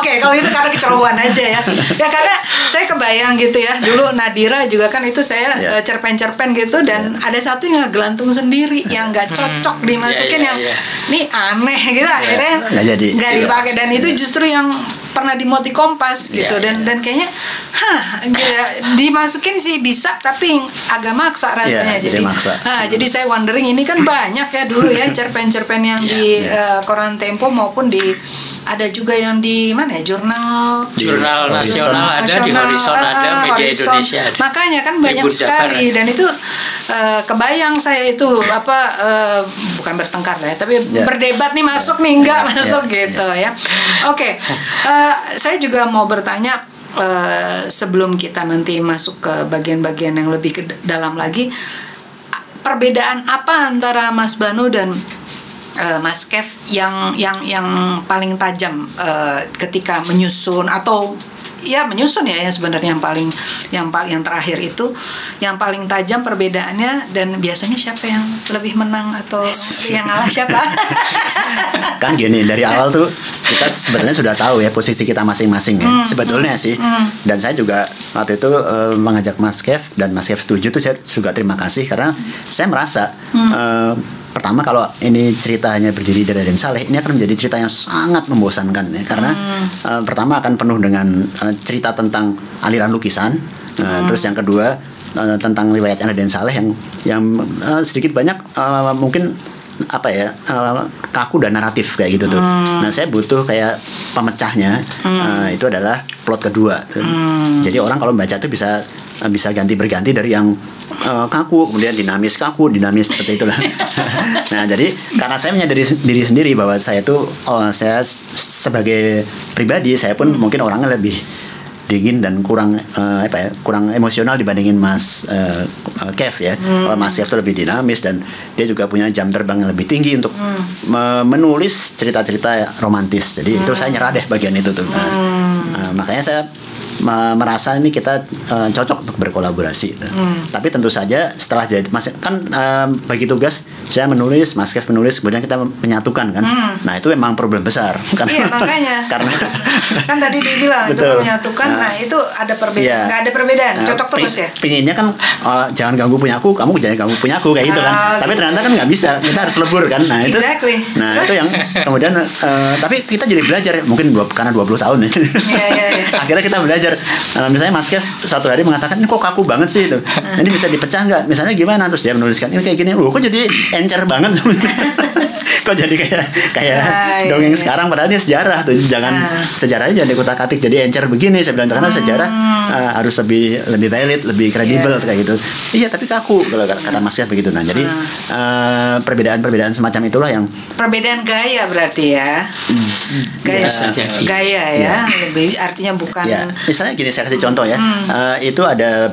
Oke, kalau itu karena kecerobohan aja ya. Ya karena saya kebayang gitu ya. Dulu Nadira juga kan itu saya yeah. cerpen-cerpen gitu dan yeah. ada satu yang ngegelantung sendiri yang nggak cocok hmm. dimasukin yeah, yeah, yang yeah. nih aneh gitu yeah. akhirnya nggak dipakai dan yeah. itu justru yang pernah dimot di Kompas gitu yeah, dan yeah. dan kayaknya hah dimasukin sih bisa tapi agak maksa rasanya yeah, jadi maksa. Nah, jadi saya wondering ini kan banyak ya dulu ya cerpen-cerpen yang yeah, di yeah. Uh, koran Tempo maupun di ada juga yang di mana ya jurnal jurnal nasional ada di Horizon uh, ada media Horizon. Indonesia ada. Makanya kan banyak Libur sekali Jakarta. Dan itu uh, kebayang saya itu apa uh, bukan bertengkar ya tapi yeah. berdebat nih masuk yeah. nih enggak yeah. masuk yeah. gitu yeah. ya oke okay. uh, Saya juga mau bertanya uh, sebelum kita nanti masuk ke bagian-bagian yang lebih ke dalam lagi, perbedaan apa antara Mas Banu dan uh, Mas Kev yang yang yang paling tajam uh, ketika menyusun atau ya menyusun ya, ya sebenarnya yang paling yang paling yang terakhir itu yang paling tajam perbedaannya dan biasanya siapa yang lebih menang atau yang ngalah siapa? Kan gini dari awal tuh kita sebetulnya sudah tahu ya posisi kita masing-masing ya hmm, sebetulnya hmm, sih hmm. dan saya juga waktu itu uh, mengajak Mas Kev dan Mas Kev setuju tuh saya juga terima kasih karena saya merasa hmm. uh, pertama kalau ini ceritanya berdiri dari Raden Saleh ini akan menjadi cerita yang sangat membosankan ya karena hmm. uh, pertama akan penuh dengan uh, cerita tentang aliran lukisan uh, hmm. terus yang kedua uh, tentang riwayat Raden Saleh yang yang uh, sedikit banyak uh, mungkin apa ya uh, kaku dan naratif kayak gitu tuh. Hmm. Nah saya butuh kayak pemecahnya hmm. uh, itu adalah plot kedua. Hmm. Jadi orang kalau membaca tuh bisa bisa ganti-berganti dari yang uh, kaku, kemudian dinamis kaku, dinamis seperti itulah. Nah, jadi karena saya menyadari diri sendiri bahwa saya tuh oh, saya sebagai pribadi saya pun mungkin orangnya lebih dingin dan kurang uh, apa ya, kurang emosional dibandingin Mas uh, Kev ya. Hmm. Kalau Mas Kev itu lebih dinamis dan dia juga punya jam terbang yang lebih tinggi untuk hmm. me- menulis cerita-cerita romantis. Jadi hmm. itu saya nyerah deh bagian itu tuh. Hmm. Uh, makanya saya me- merasa ini kita uh, cocok untuk berkolaborasi. Hmm. Tapi tentu saja setelah jadi Mas kan uh, bagi tugas saya menulis, Mas Kev menulis, kemudian kita menyatukan kan. Hmm. Nah, itu memang problem besar. Karena, iya, makanya. Karena kan tadi dibilang itu menyatukan. Nah, itu ada perbedaan, nggak ya. Ada perbedaan, cocok Ping, terus ya. Pinginnya kan uh, jangan ganggu punya aku, kamu jangan ganggu punya aku kayak gitu kan. Oh, tapi gitu. Ternyata kan nggak bisa, kita harus lebur kan. Nah itu, exactly. Nah itu yang kemudian, uh, tapi kita jadi belajar mungkin dua, karena dua puluh tahun ya. Yeah, yeah, yeah. Akhirnya kita belajar. Uh, misalnya Mas Kev satu hari mengatakan kok kaku banget sih itu. Ini bisa dipecah nggak? Misalnya gimana? Terus dia menuliskan ini kayak gini. Loh, kok jadi encer banget? Kok jadi kayak kayak nah, dongeng iya. Sekarang padahal ini sejarah tuh. Jangan nah. Sejarahnya jangan dikutak-atik jadi encer begini. Saya bilang karena hmm. sejarah uh, harus lebih lebih valid, lebih kredibel yeah. kayak gitu. Iya, tapi kaku kalau kata Mas Kev begitu. Nah, jadi uh, perbedaan-perbedaan semacam itulah yang perbedaan gaya berarti ya. Gaya ya, gaya ya, ya. Lebih artinya bukan ya. Misalnya gini, saya kasih contoh ya. Hmm. Uh, itu ada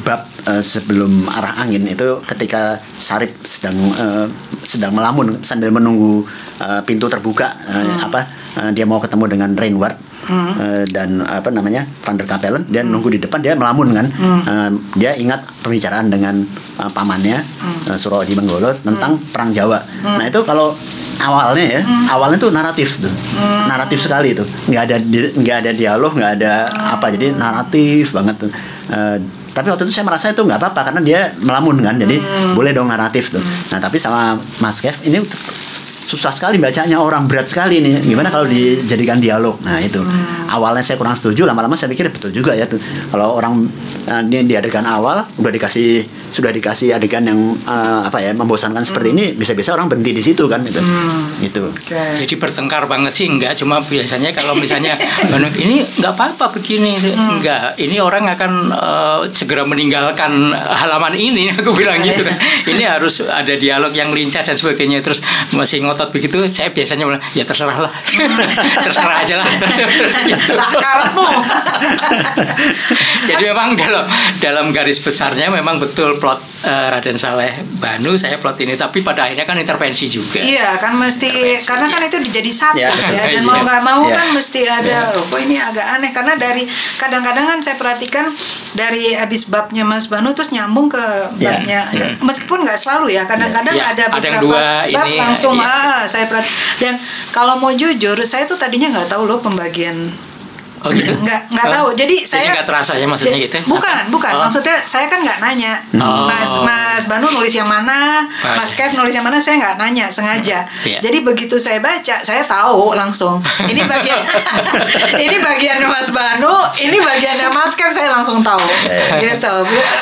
bab uh, sebelum arah angin itu ketika Sarip sedang uh, sedang melamun sambil menunggu uh, pintu terbuka uh, hmm. apa uh, dia mau ketemu dengan Reinward hmm. uh, dan apa namanya Van der Kapellen dia hmm. nunggu di depan dia melamun kan hmm. uh, dia ingat pembicaraan dengan uh, pamannya hmm. uh, Suro Diponegoro tentang hmm. Perang Jawa. hmm. Nah itu kalau awalnya ya hmm. awalnya tuh naratif tuh hmm. naratif sekali tuh nggak ada nggak ada dialog nggak ada hmm. apa jadi naratif banget tuh. Uh, tapi waktu itu saya merasa itu nggak apa-apa karena dia melamun kan jadi hmm. boleh dong naratif tuh. hmm. Nah tapi sama Mas Kev ini susah sekali bacanya, orang berat sekali nih. Gimana kalau dijadikan dialog? Nah itu hmm. awalnya saya kurang setuju, lama-lama saya pikir betul juga ya tuh. Kalau orang uh, ini di adegan awal udah dikasih sudah dikasih adegan yang uh, apa ya membosankan seperti hmm. ini, bisa-bisa orang berhenti di situ kan gitu. Hmm. Gitu. Okay. Jadi bertengkar banget sih enggak, cuma biasanya kalau misalnya ini enggak apa-apa begini, hmm. enggak. Ini orang akan uh, segera meninggalkan halaman ini, aku bilang gitu kan. Ini harus ada dialog yang lincah dan sebagainya, terus masih otot begitu, saya biasanya bilang, ya terserah lah. Terserah aja lah. Sakarmu. Jadi memang dalam dalam garis besarnya memang betul plot uh, Raden Saleh Banu, saya plot ini. Tapi pada akhirnya kan intervensi juga. Iya kan mesti, intervensi, karena iya. kan itu dijadi satu ya. ya. Dan mau gak mau ya. kan mesti ada, ya. loh kok ini agak aneh. Karena dari, kadang-kadang kan saya perhatikan dari abis babnya Mas Banu terus nyambung ke babnya. Ya. Hmm. Meskipun gak selalu ya, kadang-kadang ya. ada beberapa ada dua, bab ini, langsung ya. Ah, saya perhati. Dan kalau mau jujur, saya tuh tadinya nggak tahu loh pembagian. Oh gitu? Nggak nggak oh. tahu. Jadi, Jadi saya nggak terasa ya maksudnya j- gitu. Bukan bukan. Oh. Maksudnya saya kan nggak nanya. Oh. Mas Mas Banu nulis yang mana? Oh, Mas Kev nulis yang mana? Saya nggak nanya sengaja. Yeah. Jadi begitu saya baca, saya tahu langsung. Ini bagian ini bagian Mas Banu. Ini bagian Mas Kev. Saya langsung tahu. Yeah. Gitu.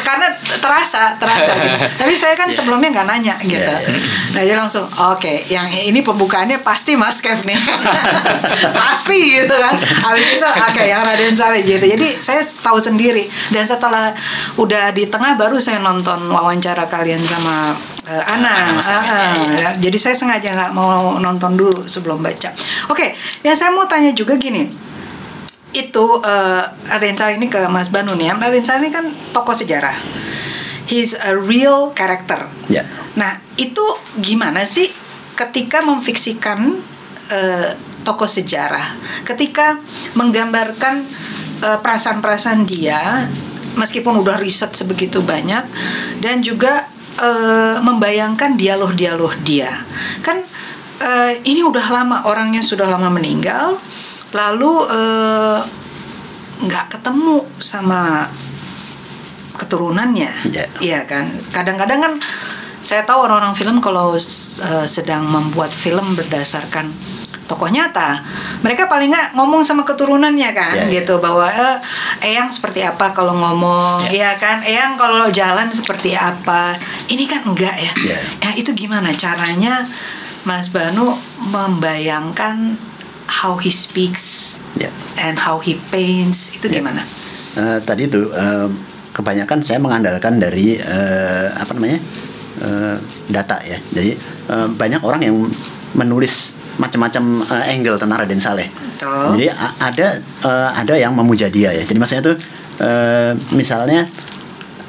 Karena terasa terasa. Gitu. Tapi saya kan yeah. sebelumnya nggak nanya gitu. Yeah. Nah dia langsung oke. Okay, yang ini pembukaannya pasti Mas Kev nih. Pasti gitu kan. Habis itu Oke, okay, yang Raden Saleh gitu. Jadi saya tahu sendiri. Dan setelah udah di tengah baru saya nonton wawancara kalian sama uh, Ana. Uh, uh, jadi saya sengaja nggak mau nonton dulu sebelum baca. Oke, okay, yang saya mau tanya juga gini. Itu uh, Raden Saleh ini ke Mas Banu nih. Raden Saleh ini kan tokoh sejarah. He's a real character. Yeah. Nah, itu gimana sih ketika memfiksikan uh, tokoh sejarah, ketika menggambarkan e, perasaan-perasaan dia, meskipun udah riset sebegitu banyak, dan juga e, membayangkan dialog-dialog dia, kan e, ini udah lama orangnya sudah lama meninggal, lalu nggak e, ketemu sama keturunannya, yeah. Iya kan? Kadang-kadang kan saya tahu orang-orang film kalau e, sedang membuat film berdasarkan tokoh nyata, mereka paling nggak ngomong sama keturunannya kan, yeah, gitu yeah. bahwa eh, Eyang seperti apa kalau ngomong, yeah. ya kan, Eyang kalau jalan seperti apa, ini kan enggak ya, yeah. ya itu gimana caranya Mas Banu membayangkan how he speaks yeah. and how he paints itu yeah. gimana? Uh, tadi tuh. Um... kebanyakan saya mengandalkan dari eh, apa namanya eh, data ya. Jadi eh, banyak orang yang menulis macam-macam eh, angle tentang Raden Saleh. Betul. Jadi a- ada eh, ada yang memuja dia ya. Jadi maksudnya tuh eh, misalnya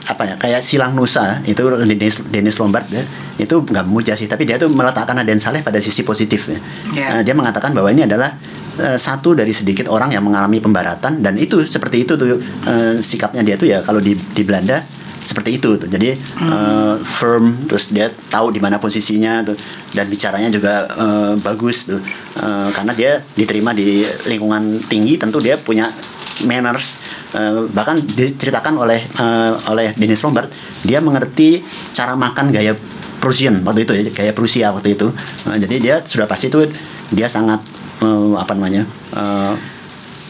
apa ya, kayak Silang Nusa itu Denys, Denys Lombard ya, itu nggak memuja sih, tapi dia tuh meletakkan Raden Saleh pada sisi positif ya. Yeah. Nah, dia mengatakan bahwa ini adalah uh, satu dari sedikit orang yang mengalami pembaratan, dan itu seperti itu tuh uh, sikapnya dia tuh ya kalau di di Belanda seperti itu tuh. Jadi mm. uh, firm, terus dia tahu di mana posisinya tuh, dan bicaranya juga uh, bagus tuh uh, karena dia diterima di lingkungan tinggi, tentu dia punya manners. Uh, bahkan diceritakan oleh uh, oleh Denys Lombard, dia mengerti cara makan gaya Prussian waktu itu ya, gaya Prusia waktu itu. Uh, jadi dia sudah pasti itu dia sangat uh, apa namanya? Uh,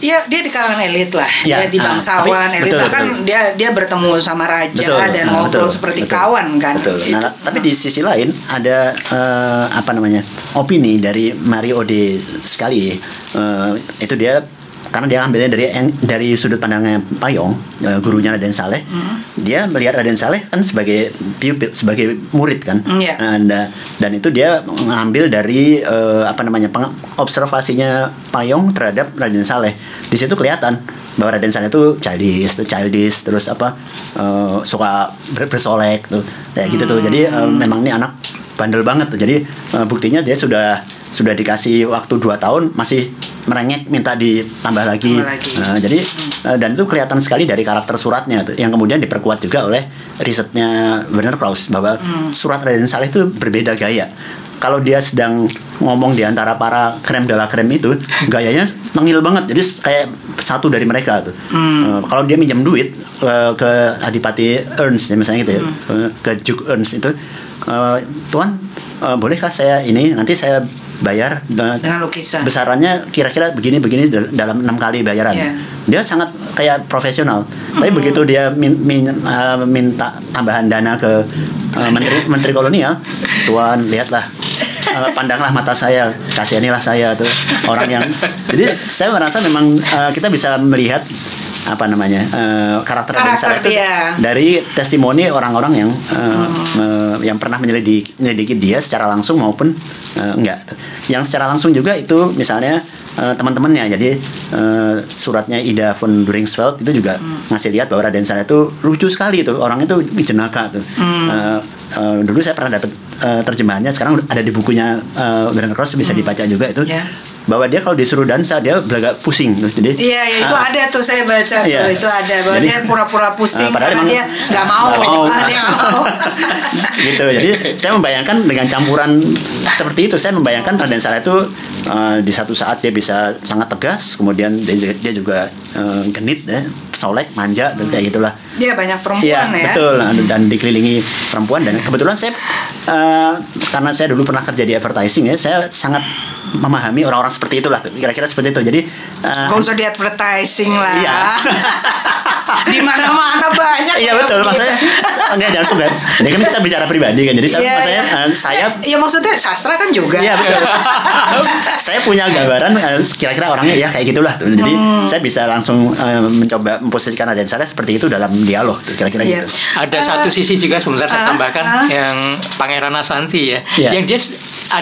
ya dia di kalangan elit lah, ya, dia di bangsawan, uh, elit kan dia dia bertemu sama raja, betul, dan uh, ngobrol betul, seperti betul, kawan kan. Betul. Nah, uh. Tapi di sisi lain ada uh, apa namanya? opini dari Marie Odette Scalier. Uh, itu dia karena dia ambilnya dari dari sudut pandangnya Payong, gurunya Raden Saleh. Mm. Dia melihat Raden Saleh kan sebagai pupil, sebagai murid kan. Mm, yeah. dan, dan itu dia mengambil dari uh, apa namanya peng- observasinya Payong terhadap Raden Saleh. Di situ kelihatan bahwa Raden Saleh itu childish, itu childish, terus apa uh, suka bersolek tuh kayak gitu mm. tuh. Jadi uh, memang ini anak bandel banget tuh. Jadi uh, buktinya dia sudah sudah dikasih waktu dua tahun masih merengek minta ditambah lagi, lagi. Nah, jadi hmm. dan itu kelihatan sekali dari karakter suratnya tuh, yang kemudian diperkuat juga oleh risetnya Werner Kraus bahwa hmm. surat Raden Saleh itu berbeda gaya. Kalau dia sedang ngomong di antara para krem de la krem itu gayanya tengil banget, jadi kayak satu dari mereka tuh. Hmm. Uh, kalau dia minjem duit uh, ke Adipati Ernst ya, misalnya gitu ya, hmm. uh, ke Duke Ernst itu, uh, tuan uh, bolehkah saya ini nanti saya bayar dengan, dengan lukisan besarannya kira-kira begini-begini dalam enam kali bayaran. Yeah. Dia sangat kayak profesional. Mm-hmm. Tapi begitu dia min, min, uh, minta tambahan dana ke uh, menteri, menteri kolonial, tuan lihatlah, uh, pandanglah mata saya, kasihanilah saya tuh orang yang. Jadi saya merasa memang uh, kita bisa melihat apa namanya uh, karakter, karakter dia dari testimoni orang-orang yang uh, hmm. uh, yang pernah menyelidiki, menyelidiki dia secara langsung maupun uh, enggak. Yang secara langsung juga itu misalnya uh, teman-temannya. Jadi uh, suratnya Ida von Duringsveld itu juga hmm. ngasih lihat bahwa Raden Saleh itu lucu sekali tuh, orang itu jenaka tuh. Hmm. Uh, uh, dulu saya pernah dapat uh, terjemahannya, sekarang ada di bukunya uh, Werner Kraus, bisa hmm. dibaca juga itu. Yeah. Bahwa dia kalau disuruh dansa dia agak pusing tuh, jadi iya ya, itu ah, ada tuh saya baca tuh iya. Itu ada bahwa jadi, dia pura-pura pusing uh, karena dia nggak mau, mau. Ah, dia mau. Gitu, jadi saya membayangkan dengan campuran seperti itu, saya membayangkan Raden Saleh itu uh, di satu saat dia bisa sangat tegas, kemudian dia, dia juga uh, genit ya, solek, manja dan hmm. kayak gitulah. Dia banyak perempuan ya, ya. Betul, dan dikelilingi perempuan, dan kebetulan saya uh, karena saya dulu pernah kerja di advertising ya, saya sangat memahami orang-orang seperti itulah tuh, kira-kira seperti itu. Jadi nggak uh, usah di advertising lah. Iya. Di mana-mana banyak. Iya betul, maksudnya enggak jangan suka. Jadi kan kita bicara pribadi kan. Jadi saya yeah, maksudnya yeah. Uh, saya ya maksudnya sastra kan juga. Iya betul. Saya punya gambaran uh, kira-kira orangnya ya kayak gitulah tuh. Jadi hmm. saya bisa langsung uh, mencoba memposisikan Raden Saleh seperti itu dalam dialog tuh, kira-kira yeah. gitu. Ada uh, satu sisi juga sebentar uh, saya tambahkan uh, yang Pangeran Ashanti ya. Yeah. Yang dia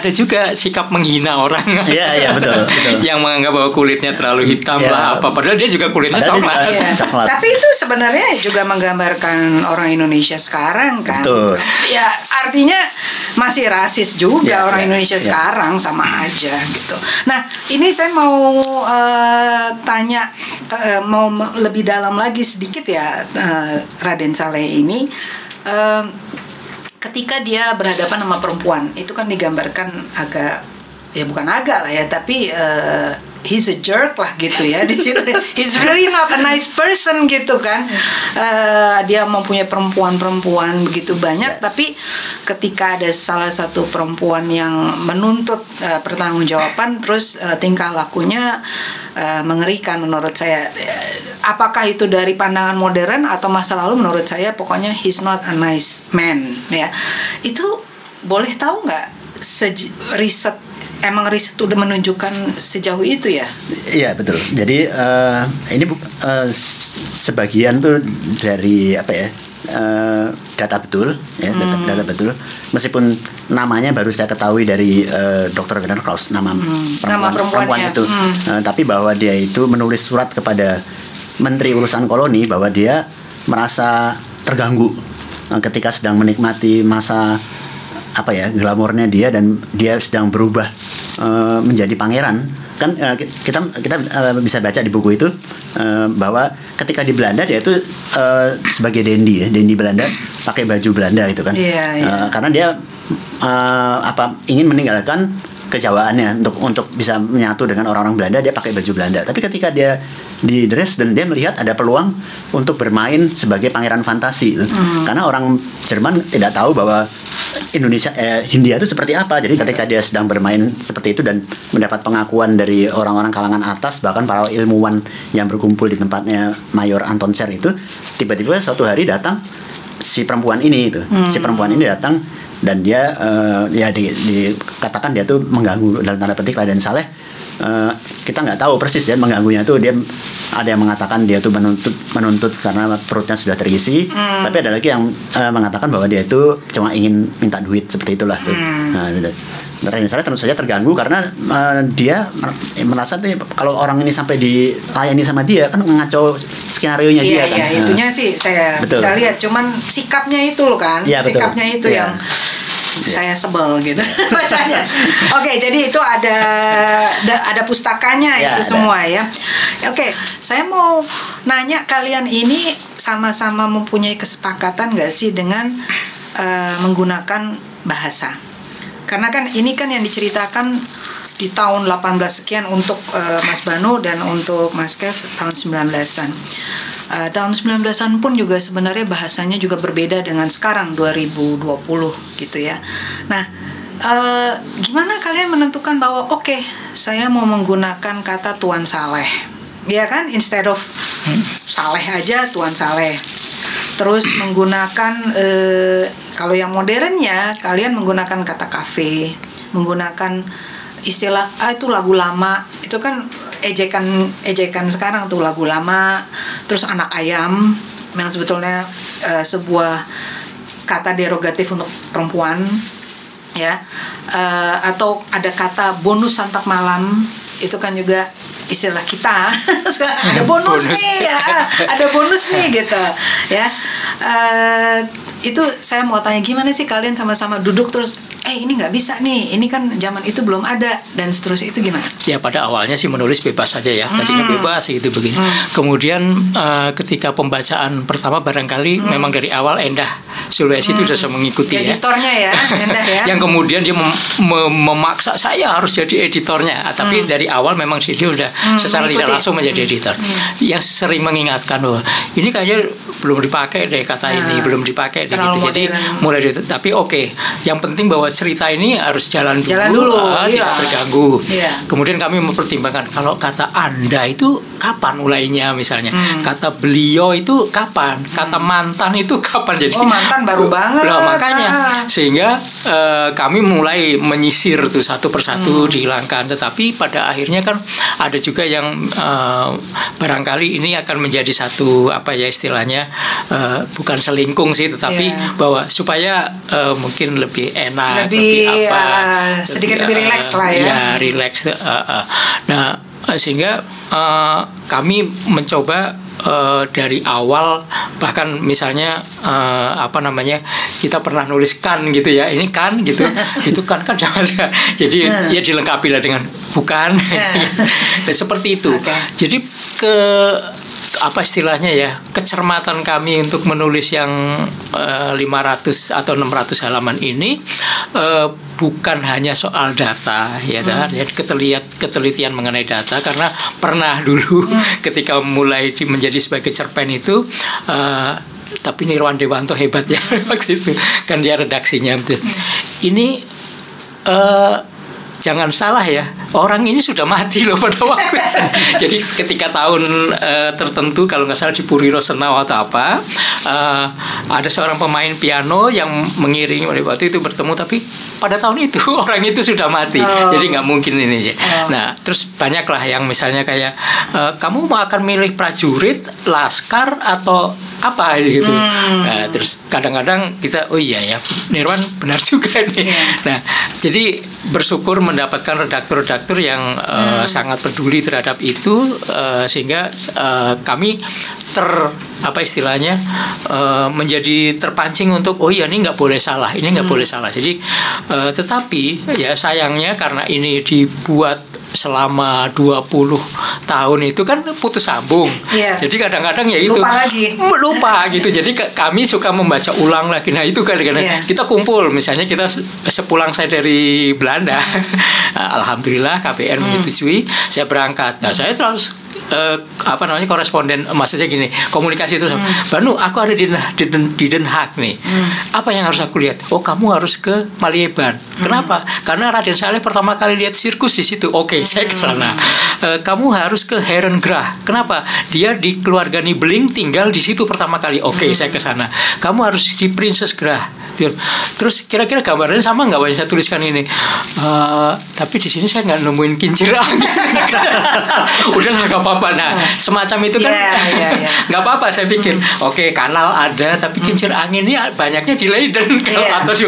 ada juga sikap menghina orang. Iya iya betul, betul. Yang menganggap bahwa kulitnya terlalu hitam yeah. lah apa, padahal dia juga kulitnya coklat. Iya. Coklat. Tapi itu sebenarnya juga menggambarkan orang Indonesia sekarang kan. Betul. Ya artinya masih rasis juga yeah, orang yeah, Indonesia yeah. sekarang sama aja gitu. Nah ini saya mau uh, tanya uh, mau lebih dalam lagi sedikit ya uh, Raden Saleh ini. Uh, Ketika dia berhadapan sama perempuan, itu kan digambarkan agak, ya bukan agak lah ya, tapi uh, he's a jerk lah gitu ya di situ. He's really not a nice person gitu kan. Uh, dia mempunyai perempuan-perempuan begitu banyak, tapi ketika ada salah satu perempuan yang menuntut uh, pertanggungjawaban, terus uh, tingkah lakunya uh, mengerikan menurut saya. Apakah itu dari pandangan modern atau masa lalu, menurut saya pokoknya he's not a nice man ya. Itu boleh tahu nggak se- riset Emang riset udah menunjukkan sejauh itu ya? Iya betul. Jadi uh, ini uh, sebagian tuh dari apa ya uh, data betul, ya, data, hmm. data betul. Meskipun namanya baru saya ketahui dari uh, dokter Werner Kraus, nama hmm. perempuan, nama perempuan, perempuan ya. itu. Hmm. Uh, tapi bahwa dia itu menulis surat kepada Menteri Urusan Koloni bahwa dia merasa terganggu uh, ketika sedang menikmati masa apa ya glamornya dia dan dia sedang berubah uh, menjadi pangeran kan. uh, kita kita uh, bisa baca di buku itu uh, bahwa ketika di Belanda dia itu uh, sebagai dandy ya dandy Belanda, pakai baju Belanda gitu kan, yeah, yeah. Uh, karena dia uh, apa ingin meninggalkan kejawaannya untuk untuk bisa menyatu dengan orang-orang Belanda, dia pakai baju Belanda. Tapi ketika dia di Dresden dia melihat ada peluang untuk bermain sebagai pangeran fantasi, hmm. karena orang Jerman tidak tahu bahwa Indonesia eh, Hindia itu seperti apa. Jadi ketika dia sedang bermain seperti itu dan mendapat pengakuan dari orang-orang kalangan atas, bahkan para ilmuwan yang berkumpul di tempatnya Mayor Anton Scher itu, tiba-tiba suatu hari datang si perempuan ini itu, hmm. si perempuan ini datang. Dan dia uh, ya dikatakan di, dia tuh mengganggu dalam tanda petik Raden Saleh. Uh, kita nggak tahu persis ya mengganggunya tuh, dia ada yang mengatakan dia tuh menuntut menuntut karena perutnya sudah terisi, hmm. tapi ada lagi yang uh, mengatakan bahwa dia itu cuma ingin minta duit, seperti itulah tuh. Hmm. Nah, gitu. Raden Saleh tentu saja terganggu karena uh, dia merasa nih kalau orang ini sampai dilayani sama dia kan ngacau skenario nya yeah, dia kan. Iya, yeah, itunya sih saya betul. Bisa lihat, cuman sikapnya itu loh kan, yeah, sikapnya betul. Itu yeah. yang saya sebel gitu bacanya. Oke, okay, jadi itu ada ada pustakanya ya, itu ada. Semua ya. Oke, okay, saya mau nanya, kalian ini sama-sama mempunyai kesepakatan nggak sih dengan uh, menggunakan bahasa? Karena kan ini kan yang diceritakan di tahun delapan belas sekian untuk uh, Mas Banu dan untuk Mas Kev tahun sembilan belasan. Uh, tahun sembilan belasan pun juga sebenarnya bahasanya juga berbeda dengan sekarang dua ribu dua puluh gitu ya. Nah, uh, gimana kalian menentukan bahwa oke, okay, saya mau menggunakan kata Tuan Saleh. Ya kan, instead of Saleh aja Tuan Saleh. Terus menggunakan uh, kalau yang modernnya kalian menggunakan kata kafe, menggunakan istilah ah itu lagu lama. Itu kan ejekan ejekan sekarang tuh, lagu lama, terus anak ayam yang sebetulnya uh, sebuah kata derogatif untuk perempuan ya, uh, atau ada kata bonus santap malam, itu kan juga istilah kita sekarang ada bonus, bonus. nih ya, ada bonus nih gitu ya. Uh, itu saya mau tanya, gimana sih kalian sama-sama duduk terus eh ini nggak bisa nih, ini kan zaman itu belum ada dan seterusnya, itu gimana? Ya pada awalnya sih menulis bebas saja ya, tadinya hmm. bebas gitu begini. Hmm. Kemudian uh, ketika pembacaan pertama barangkali hmm. memang dari awal Endah Sulawesi hmm. itu sudah mengikuti ya. Editornya ya, Endah ya. Yang kemudian dia mem- mem- memaksa saya harus jadi editornya, tapi hmm. dari awal memang sih dia udah hmm. secara tidak langsung menjadi editor. Hmm. Yang sering mengingatkan loh, ini kayaknya belum dipakai deh kata nah. ini, belum dipakai. Gitu. Jadi mulai dari, tapi oke, okay. yang penting bahwa cerita ini harus jalan dulu, jalan dulu ah, iya. tidak terganggu. Iya. Kemudian kami mempertimbangkan kalau kata Anda itu kapan mulainya misalnya, hmm. kata beliau itu kapan, kata mantan itu kapan. Jadi oh, mantan baru banget. Loh, makanya ah. sehingga uh, kami mulai menyisir tuh satu persatu hmm. dihilangkan. Tetapi pada akhirnya kan ada juga yang uh, barangkali ini akan menjadi satu apa ya istilahnya uh, bukan selingkung sih, tetapi tapi yeah. bahwa supaya uh, mungkin lebih enak, lebih, lebih apa uh, sedikit lebih, lebih relax uh, lah ya, ya relax uh, uh. Nah sehingga uh, kami mencoba uh, dari awal, bahkan misalnya uh, apa namanya kita pernah nuliskan gitu ya, ini kan gitu itu kan kan jangan jadi hmm. ya dilengkapi lah dengan bukan yeah. seperti itu. Okay. Jadi ke apa istilahnya ya, kecermatan kami untuk menulis yang uh, lima ratus atau enam ratus halaman ini uh, bukan hanya soal data ya, hmm. ya keteliat, ketelitian mengenai data, karena pernah dulu hmm. ketika mulai di, menjadi sebagai cerpen itu uh, tapi Nirwan Dewanto hebat ya waktu itu kan dia redaksinya. hmm. Ini uh, jangan salah ya, orang ini sudah mati loh pada waktu jadi ketika tahun uh, tertentu kalau nggak salah di Puriro Senau atau apa, uh, ada seorang pemain piano yang mengiringi waktu itu bertemu, tapi pada tahun itu orang itu sudah mati. Oh. Jadi nggak mungkin ini. Oh. Nah terus banyaklah yang misalnya kayak uh, kamu mau akan milih prajurit, laskar atau apa gitu. Hmm. Nah, terus kadang-kadang kita oh iya ya Nirwan benar juga nih. Yeah. Nah jadi bersyukur mendapatkan redaktur-redaktur yang hmm. uh, sangat peduli terhadap itu, uh, sehingga uh, kami ter apa istilahnya uh, menjadi terpancing untuk oh iya ini nggak boleh salah, ini nggak hmm. boleh salah. Jadi uh, tetapi ya sayangnya karena ini dibuat selama dua puluh tahun itu kan putus sambung. Yeah. Jadi kadang-kadang ya itu lupa lagi. Lupa gitu. Jadi ke- kami suka membaca ulang lagi. Nah, itu kan yeah. kita kumpul misalnya kita sepulang saya dari Belanda. Alhamdulillah K B R hmm. menyetujui saya berangkat. Nah, saya terus eh, apa namanya koresponden, maksudnya gini, komunikasi terus. Hmm. Banu, aku ada di di, di Den Haag nih. Hmm. Apa yang harus aku lihat? Oh, kamu harus ke Malieban. Hmm. Kenapa? Karena Raden Saleh pertama kali lihat sirkus di situ. Oke. Okay. Saya ke sana. Hmm. E, kamu harus ke Herengracht. Kenapa? Dia di keluarga Nibeling tinggal di situ pertama kali. Oke, okay, hmm. saya ke sana. Kamu harus di Prinsesgracht. Terus kira-kira gambarnya sama nggak yang saya tuliskan ini? E, tapi di sini saya nggak nemuin kincir angin. Udah nggak apa-apa. Nah, semacam itu kan nggak yeah, yeah, yeah. apa-apa. Saya pikir, hmm. oke okay, kanal ada, tapi kincir angin ini banyaknya di Leiden yeah, atau di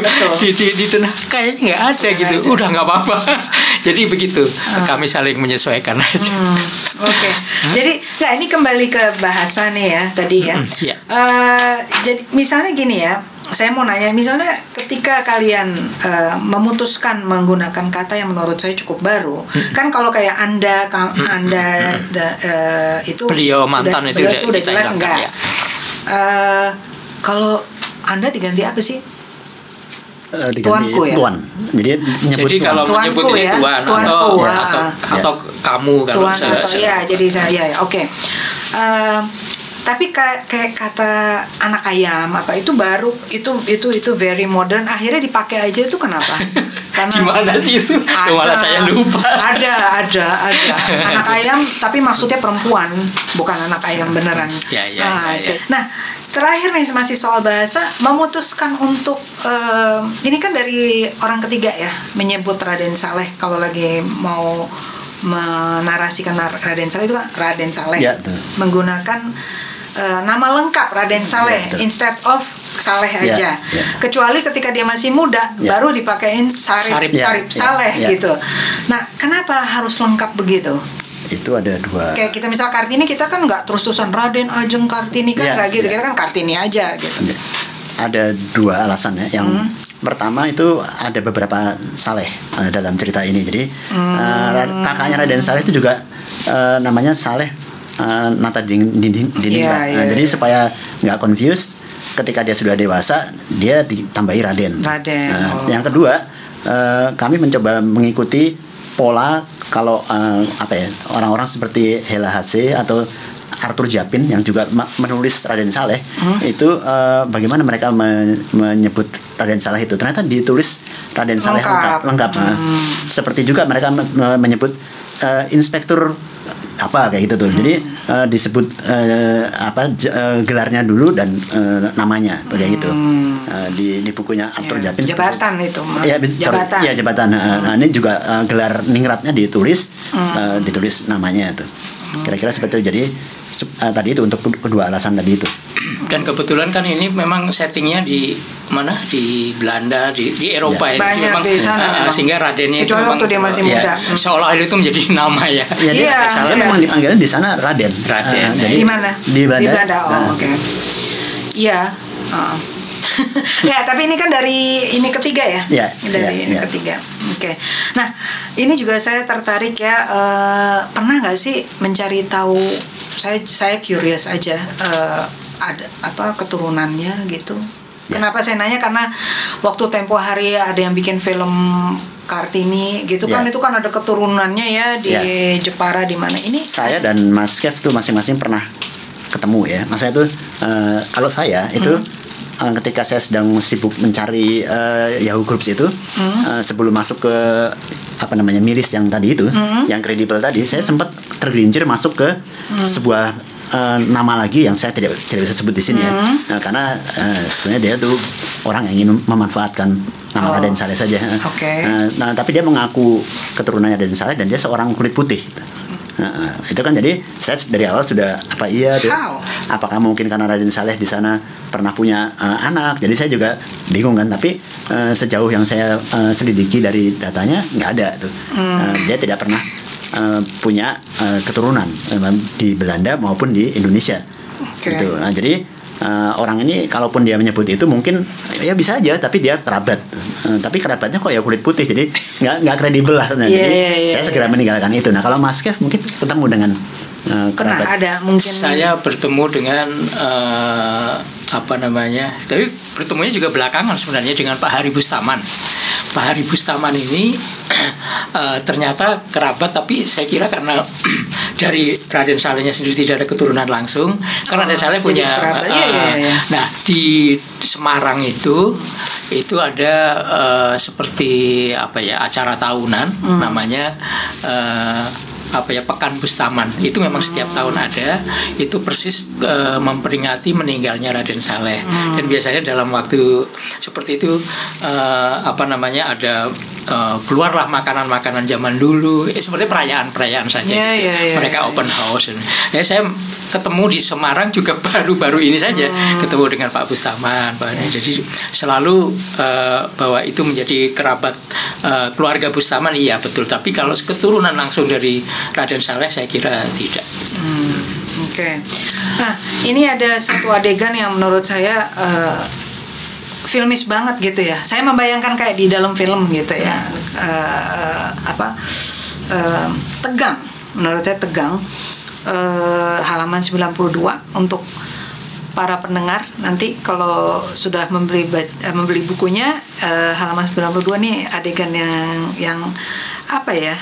di, di Den Haag kayaknya nggak ada yeah, gitu. Udah nggak apa-apa. Jadi begitu. Kami saling menyesuaikan aja. Hmm, Oke, okay. hmm? Jadi nah ini kembali ke bahasan nih ya tadi ya. Hmm, yeah. uh, jadi misalnya gini ya, saya mau nanya misalnya ketika kalian uh, memutuskan menggunakan kata yang menurut saya cukup baru, hmm. kan kalau kayak anda, ka, anda hmm. da, uh, itu beliau mantan udah, itu, beliau itu udah jelas enggak? Ya. Uh, kalau anda diganti apa sih? Tuanku ya. Tuan. Jadi, jadi kalau tuan. menyebut tuanku, ini tuan, ya? tuan atau, atau, ya. atau atau kamu kalau tuan saya, atau saya. Ya jadi saya ya oke. Okay. Uh, tapi kayak, kayak kata anak ayam apa itu baru itu itu itu very modern, akhirnya dipakai aja itu kenapa? Karena gimana sih itu? Ada, saya lupa. Ada ada ada anak ayam tapi maksudnya perempuan bukan anak ayam beneran. Ya, ya, nah, ya, ya. nah terakhir nih masih soal bahasa, memutuskan untuk um, ini kan dari orang ketiga ya menyebut Raden Saleh kalau lagi mau menarasikan Raden Saleh itu kan Raden Saleh ya, menggunakan uh, nama lengkap Raden Saleh ya, instead of Saleh ya, aja ya. Kecuali ketika dia masih muda ya, baru dipakein Sarip Sarip, ya, Sarip ya, Saleh ya, gitu. Nah kenapa harus lengkap begitu? Itu ada dua. Kayak kita misal Kartini, kita kan nggak terus-terusan Raden Ajeng Kartini kan nggak ya, gitu ya. Kita kan Kartini aja gitu. Ada dua alasan ya. Yang hmm. pertama itu ada beberapa Saleh dalam cerita ini. Jadi hmm. uh, kakaknya Raden Saleh itu juga uh, namanya Saleh uh, Nata Dining Dining. Ya, ya, nah, ya. Jadi supaya nggak confused ketika dia sudah dewasa dia ditambahi Raden. Raden. Uh, oh. Yang kedua uh, kami mencoba mengikuti pola kalau uh, apa ya orang-orang seperti Hela Hase atau Arthur Japin yang juga menulis Raden Saleh hmm? itu uh, bagaimana mereka men- menyebut Raden Saleh itu ternyata ditulis Raden Saleh lengkap, lengkap. Hmm. Seperti juga mereka men- menyebut uh, inspektur apa kayak gitu tuh. Hmm. Jadi uh, disebut uh, apa j- uh, gelarnya dulu dan uh, namanya kayak hmm. gitu. Uh, di di bukunya Arthur ya, Japin jabatan itu. Iya, jabatan. Iya, jabatan. Hmm. Nah, ini juga uh, gelar ningratnya ditulis hmm. uh, ditulis namanya tuh. Hmm. Kira-kira seperti itu. Jadi uh, tadi itu untuk kedua alasan tadi itu. Dan kebetulan kan ini memang settingnya di mana di Belanda di di Eropa ya, ya. Jadi memang, di sana, uh, memang sehingga Radennya itu memang dia masih muda. Ya, seolah itu menjadi nama ya. Ya, dia, ya, ya. Memang dipanggilnya di sana Raden. Raden. Uh, jadi di mana? Di Belanda. Di Belanda. Oh, uh, oke. Okay. Iya. Uh. Ya, tapi ini kan dari ini ketiga ya. ya dari ya, ini ya. ketiga. Oke. Okay. Nah, ini juga saya tertarik ya. Uh, pernah nggak sih mencari tahu? Saya saya curious aja. Uh, ada apa keturunannya gitu. Ya. Kenapa saya nanya karena waktu tempo hari ada yang bikin film Kartini gitu ya, kan itu kan ada keturunannya ya di ya. Jepara di mana. Ini saya dan Mas Kev tuh masing-masing pernah ketemu ya. Mas saya tuh uh, kalau saya itu hmm. ketika saya sedang sibuk mencari uh, Yahoo Groups itu, hmm. uh, sebelum masuk ke apa namanya miris yang tadi itu, hmm. yang kredibel tadi, saya sempat tergelincir masuk ke hmm. sebuah uh, nama lagi yang saya tidak tidak bisa sebut di sini hmm. ya, nah, karena uh, sebenarnya dia tuh orang yang ingin memanfaatkan nama oh. Raden Saleh saja. Okay. Nah, nah, tapi dia mengaku keturunannya Raden Saleh dan dia seorang kulit putih. Nah, itu kan jadi saya dari awal sudah apa iya tuh, apakah mungkin karena Raden Saleh di sana pernah punya uh, anak, jadi saya juga bingung kan, tapi uh, sejauh yang saya uh, selidiki dari datanya nggak ada tuh, hmm. uh, dia tidak pernah uh, punya uh, keturunan uh, di Belanda maupun di Indonesia, okay. gitu. Nah, jadi uh, orang ini kalaupun dia menyebut itu mungkin ya bisa aja, tapi dia kerabat. Tapi kerabatnya kok ya kulit putih, jadi nggak nggak kredibel lah. Nah, yeah, jadi yeah, yeah, saya segera yeah. meninggalkan itu. Nah kalau Mas Kev mungkin ketemu dengan uh, kerabat. Pernah ada mungkin. Saya bertemu dengan uh, apa namanya? Tapi bertemunya juga belakangan sebenarnya dengan Pak Hari Bustaman. Pak Hari Bustaman ini uh, ternyata kerabat, tapi saya kira karena dari Raden Salehnya sendiri tidak ada keturunan langsung. Karena Raden Saleh punya. Uh, yeah, yeah, yeah. Nah di Semarang itu. Itu ada uh, seperti apa ya acara tahunan hmm. namanya uh, apa ya Pekan Bustaman. Itu memang setiap tahun ada. Itu persis uh, memperingati meninggalnya Raden Saleh. Hmm. Dan biasanya dalam waktu seperti itu uh, apa namanya ada uh, keluarlah makanan-makanan zaman dulu. Eh, seperti perayaan-perayaan saja. Yeah, gitu. yeah, yeah, Mereka yeah. open house. Ya saya ketemu di Semarang juga baru-baru ini saja hmm. ketemu dengan Pak Bustaman. Jadi selalu uh, bahwa itu menjadi kerabat uh, keluarga Bustaman, iya betul. Tapi kalau keturunan langsung dari Raden Saleh saya kira tidak. Hmm, Oke. Okay. Nah ini ada satu adegan yang menurut saya uh, filmis banget gitu ya. Saya membayangkan kayak di dalam film gitu ya. Uh, apa uh, tegang? Menurut saya tegang. Uh, halaman sembilan puluh dua untuk para pendengar nanti kalau sudah membeli uh, membeli bukunya uh, halaman sembilan puluh dua nih adegan yang yang apa ya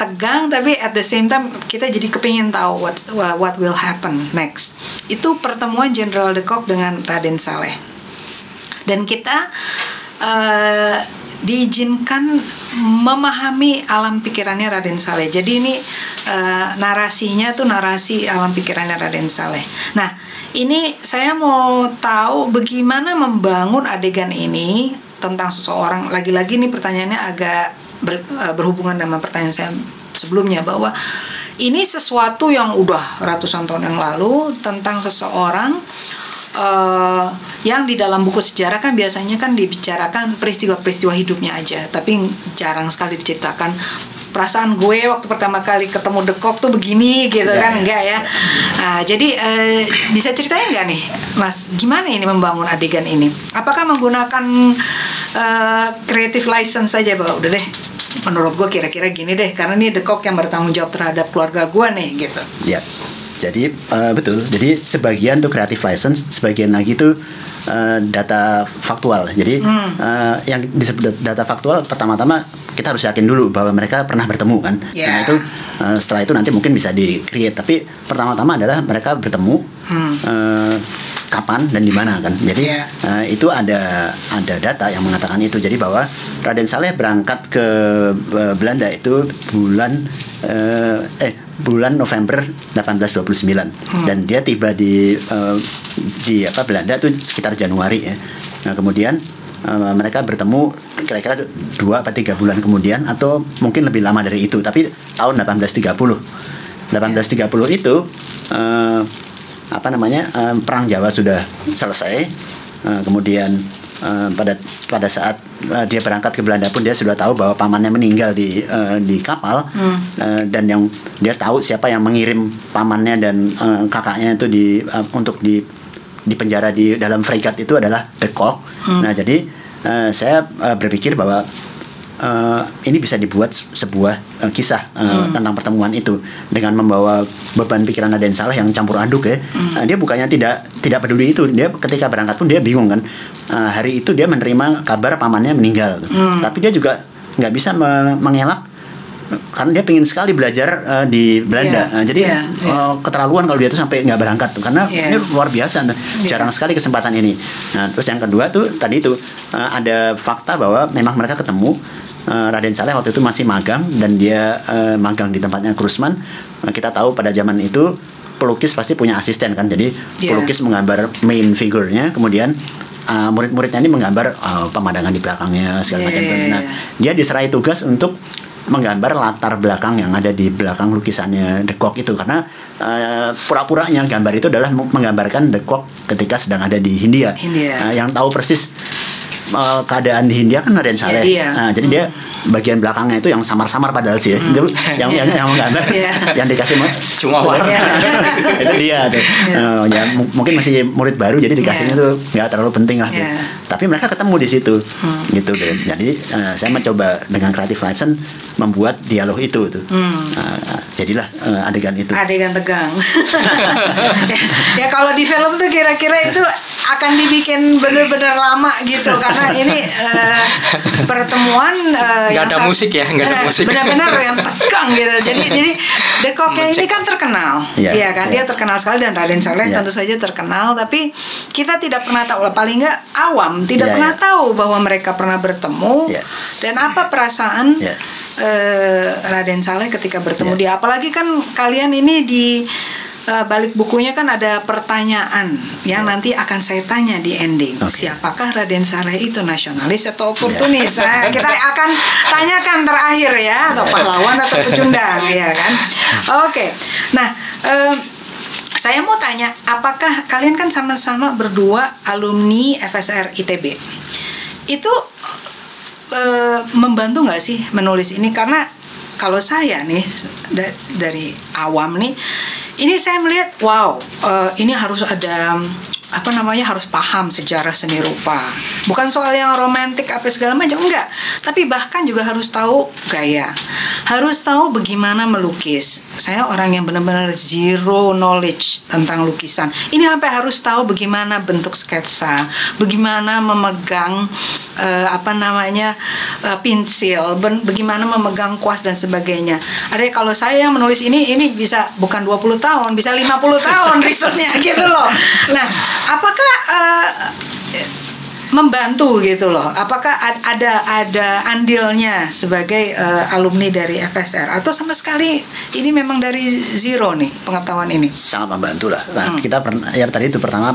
tegang tapi at the same time kita jadi kepingin tahu what what will happen next. Itu pertemuan Jenderal De Kock dengan Raden Saleh dan kita uh, diizinkan memahami alam pikirannya Raden Saleh. Jadi ini e, narasinya tuh narasi alam pikirannya Raden Saleh. Nah, ini saya mau tahu bagaimana membangun adegan ini tentang seseorang. Lagi-lagi ini pertanyaannya agak ber, e, berhubungan dengan pertanyaan saya sebelumnya bahwa ini sesuatu yang udah ratusan tahun yang lalu tentang seseorang. Uh, yang di dalam buku sejarah kan biasanya kan dibicarakan peristiwa-peristiwa hidupnya aja, tapi jarang sekali diceritakan perasaan gue waktu pertama kali ketemu De Kock tuh begini gitu ya, kan enggak ya, ya. Nah, jadi uh, bisa ceritain nggak nih Mas gimana ini membangun adegan ini, apakah menggunakan uh, creative license saja Pak? Udah deh menurut gue kira-kira gini deh karena ini De Kock yang bertanggung jawab terhadap keluarga gue nih gitu ya. Jadi uh, betul. Jadi sebagian tuh creative license, sebagian lagi tuh uh, data faktual. Jadi hmm. uh, yang disebut data faktual pertama-tama kita harus yakin dulu bahwa mereka pernah bertemu kan. Yeah. Nah itu uh, setelah itu nanti mungkin bisa di-create. Tapi pertama-tama adalah mereka bertemu hmm. uh, kapan dan di mana kan. Jadi yeah. uh, itu ada ada data yang mengatakan itu. Jadi bahwa Raden Saleh berangkat ke uh, Belanda itu bulan uh, eh. bulan November delapan belas dua puluh sembilan hmm. dan dia tiba di uh, di apa Belanda itu sekitar Januari ya. Nah, kemudian uh, mereka bertemu kira-kira dua atau tiga bulan kemudian atau mungkin lebih lama dari itu tapi tahun delapan belas tiga puluh. delapan belas tiga puluh itu uh, apa namanya uh, Perang Jawa sudah selesai. Uh, kemudian Uh, pada pada saat uh, dia berangkat ke Belanda pun dia sudah tahu bahwa pamannya meninggal di uh, di kapal hmm. uh, dan yang dia tahu siapa yang mengirim pamannya dan uh, kakaknya itu di uh, untuk di dipenjara di dalam fregat itu adalah De Kock. Hmm. Nah jadi uh, saya uh, berpikir bahwa uh, ini bisa dibuat sebuah uh, kisah uh, hmm. tentang pertemuan itu dengan membawa beban pikiran Raden Saleh yang campur aduk ya. Hmm. Uh, dia bukannya tidak tidak peduli itu, dia ketika berangkat pun dia bingung kan. Uh, hari itu dia menerima kabar pamannya meninggal, hmm. tapi dia juga nggak bisa me- mengelak karena dia pengen sekali belajar uh, di Belanda. Yeah, nah, jadi yeah, yeah. Uh, keterlaluan kalau dia tuh sampai nggak berangkat tuh, karena yeah. ini luar biasa, jarang yeah. sekali kesempatan ini. Nah, terus yang kedua tuh tadi itu uh, ada fakta bahwa memang mereka ketemu. Uh, Raden Saleh waktu itu masih magang dan dia uh, magang di tempatnya Krusman. Nah, kita tahu pada zaman itu pelukis pasti punya asisten kan, jadi yeah. pelukis menggambar main figurnya, kemudian Uh, murid-muridnya ini menggambar uh, pemandangan di belakangnya segala yeah, macam. Yeah, yeah. Nah, dia diserai tugas untuk menggambar latar belakang yang ada di belakang lukisannya De Kock itu, karena uh, pura-puranya gambar itu adalah menggambarkan De Kock ketika sedang ada di Hindia. Hindia. Uh, yang tahu persis uh, keadaan di Hindia kan Raden Saleh. Yeah, yeah. Nah, jadi hmm. dia bagian belakangnya itu yang samar-samar padahal sih ya. Hmm. yang yang yang menggambar yeah. yang dikasih cuma warna yeah. itu dia tuh. Yeah. Uh, ya, m- mungkin masih murid baru jadi dikasihnya yeah. tuh nggak terlalu penting lah yeah. tapi mereka ketemu di situ hmm. gitu deh. Jadi uh, saya mencoba dengan creative license membuat dialog itu tuh hmm. uh, jadilah uh, adegan itu, adegan tegang. Ya, ya kalau di film tuh kira-kira itu akan dibikin bener-bener lama gitu, karena ini uh, pertemuan uh, nggak ada saat, musik ya, nggak ada uh, musik. Benar-benar yang tegang gitu. Jadi, jadi De Kock ini kan terkenal, yeah, ya kan, yeah. dia terkenal sekali dan Raden Saleh yeah. tentu saja terkenal. Tapi kita tidak pernah tahu, paling nggak awam tidak yeah, pernah yeah. tahu bahwa mereka pernah bertemu yeah. dan apa perasaan yeah. uh, Raden Saleh ketika bertemu yeah. dia. Apalagi kan kalian ini di Uh, balik bukunya kan ada pertanyaan yang yeah. nanti akan saya tanya di ending. Okay. Siapakah Raden Saleh itu, nasionalis atau oportunis? Yeah. Nah, kita akan tanyakan terakhir ya, atau pahlawan atau pecundang ya kan. Oke. Okay. Nah, um, saya mau tanya, apakah kalian kan sama-sama berdua alumni F S R I T B? Itu uh, membantu nggak sih menulis ini? Karena kalau saya nih da- dari awam nih, ini saya melihat, wow, uh, ini harus ada, apa namanya, harus paham sejarah seni rupa. Bukan soal yang romantik apa segala macam, enggak. Tapi bahkan juga harus tahu gaya. Harus tahu bagaimana melukis. Saya orang yang benar-benar zero knowledge tentang lukisan. Ini sampai harus tahu bagaimana bentuk sketsa, bagaimana memegang, uh, apa namanya, uh, pensil, ben- bagaimana memegang kuas dan sebagainya. Artinya kalau saya yang menulis ini, ini bisa bukan dua puluh tahun, bisa lima puluh tahun risetnya gitu loh. Nah, apakah uh, membantu gitu loh? Apakah ada ada andilnya sebagai uh, alumni dari F S R atau sama sekali ini memang dari zero nih pengetahuan ini? Sangat membantu lah. Nah, hmm. kita pernah ya tadi itu pertama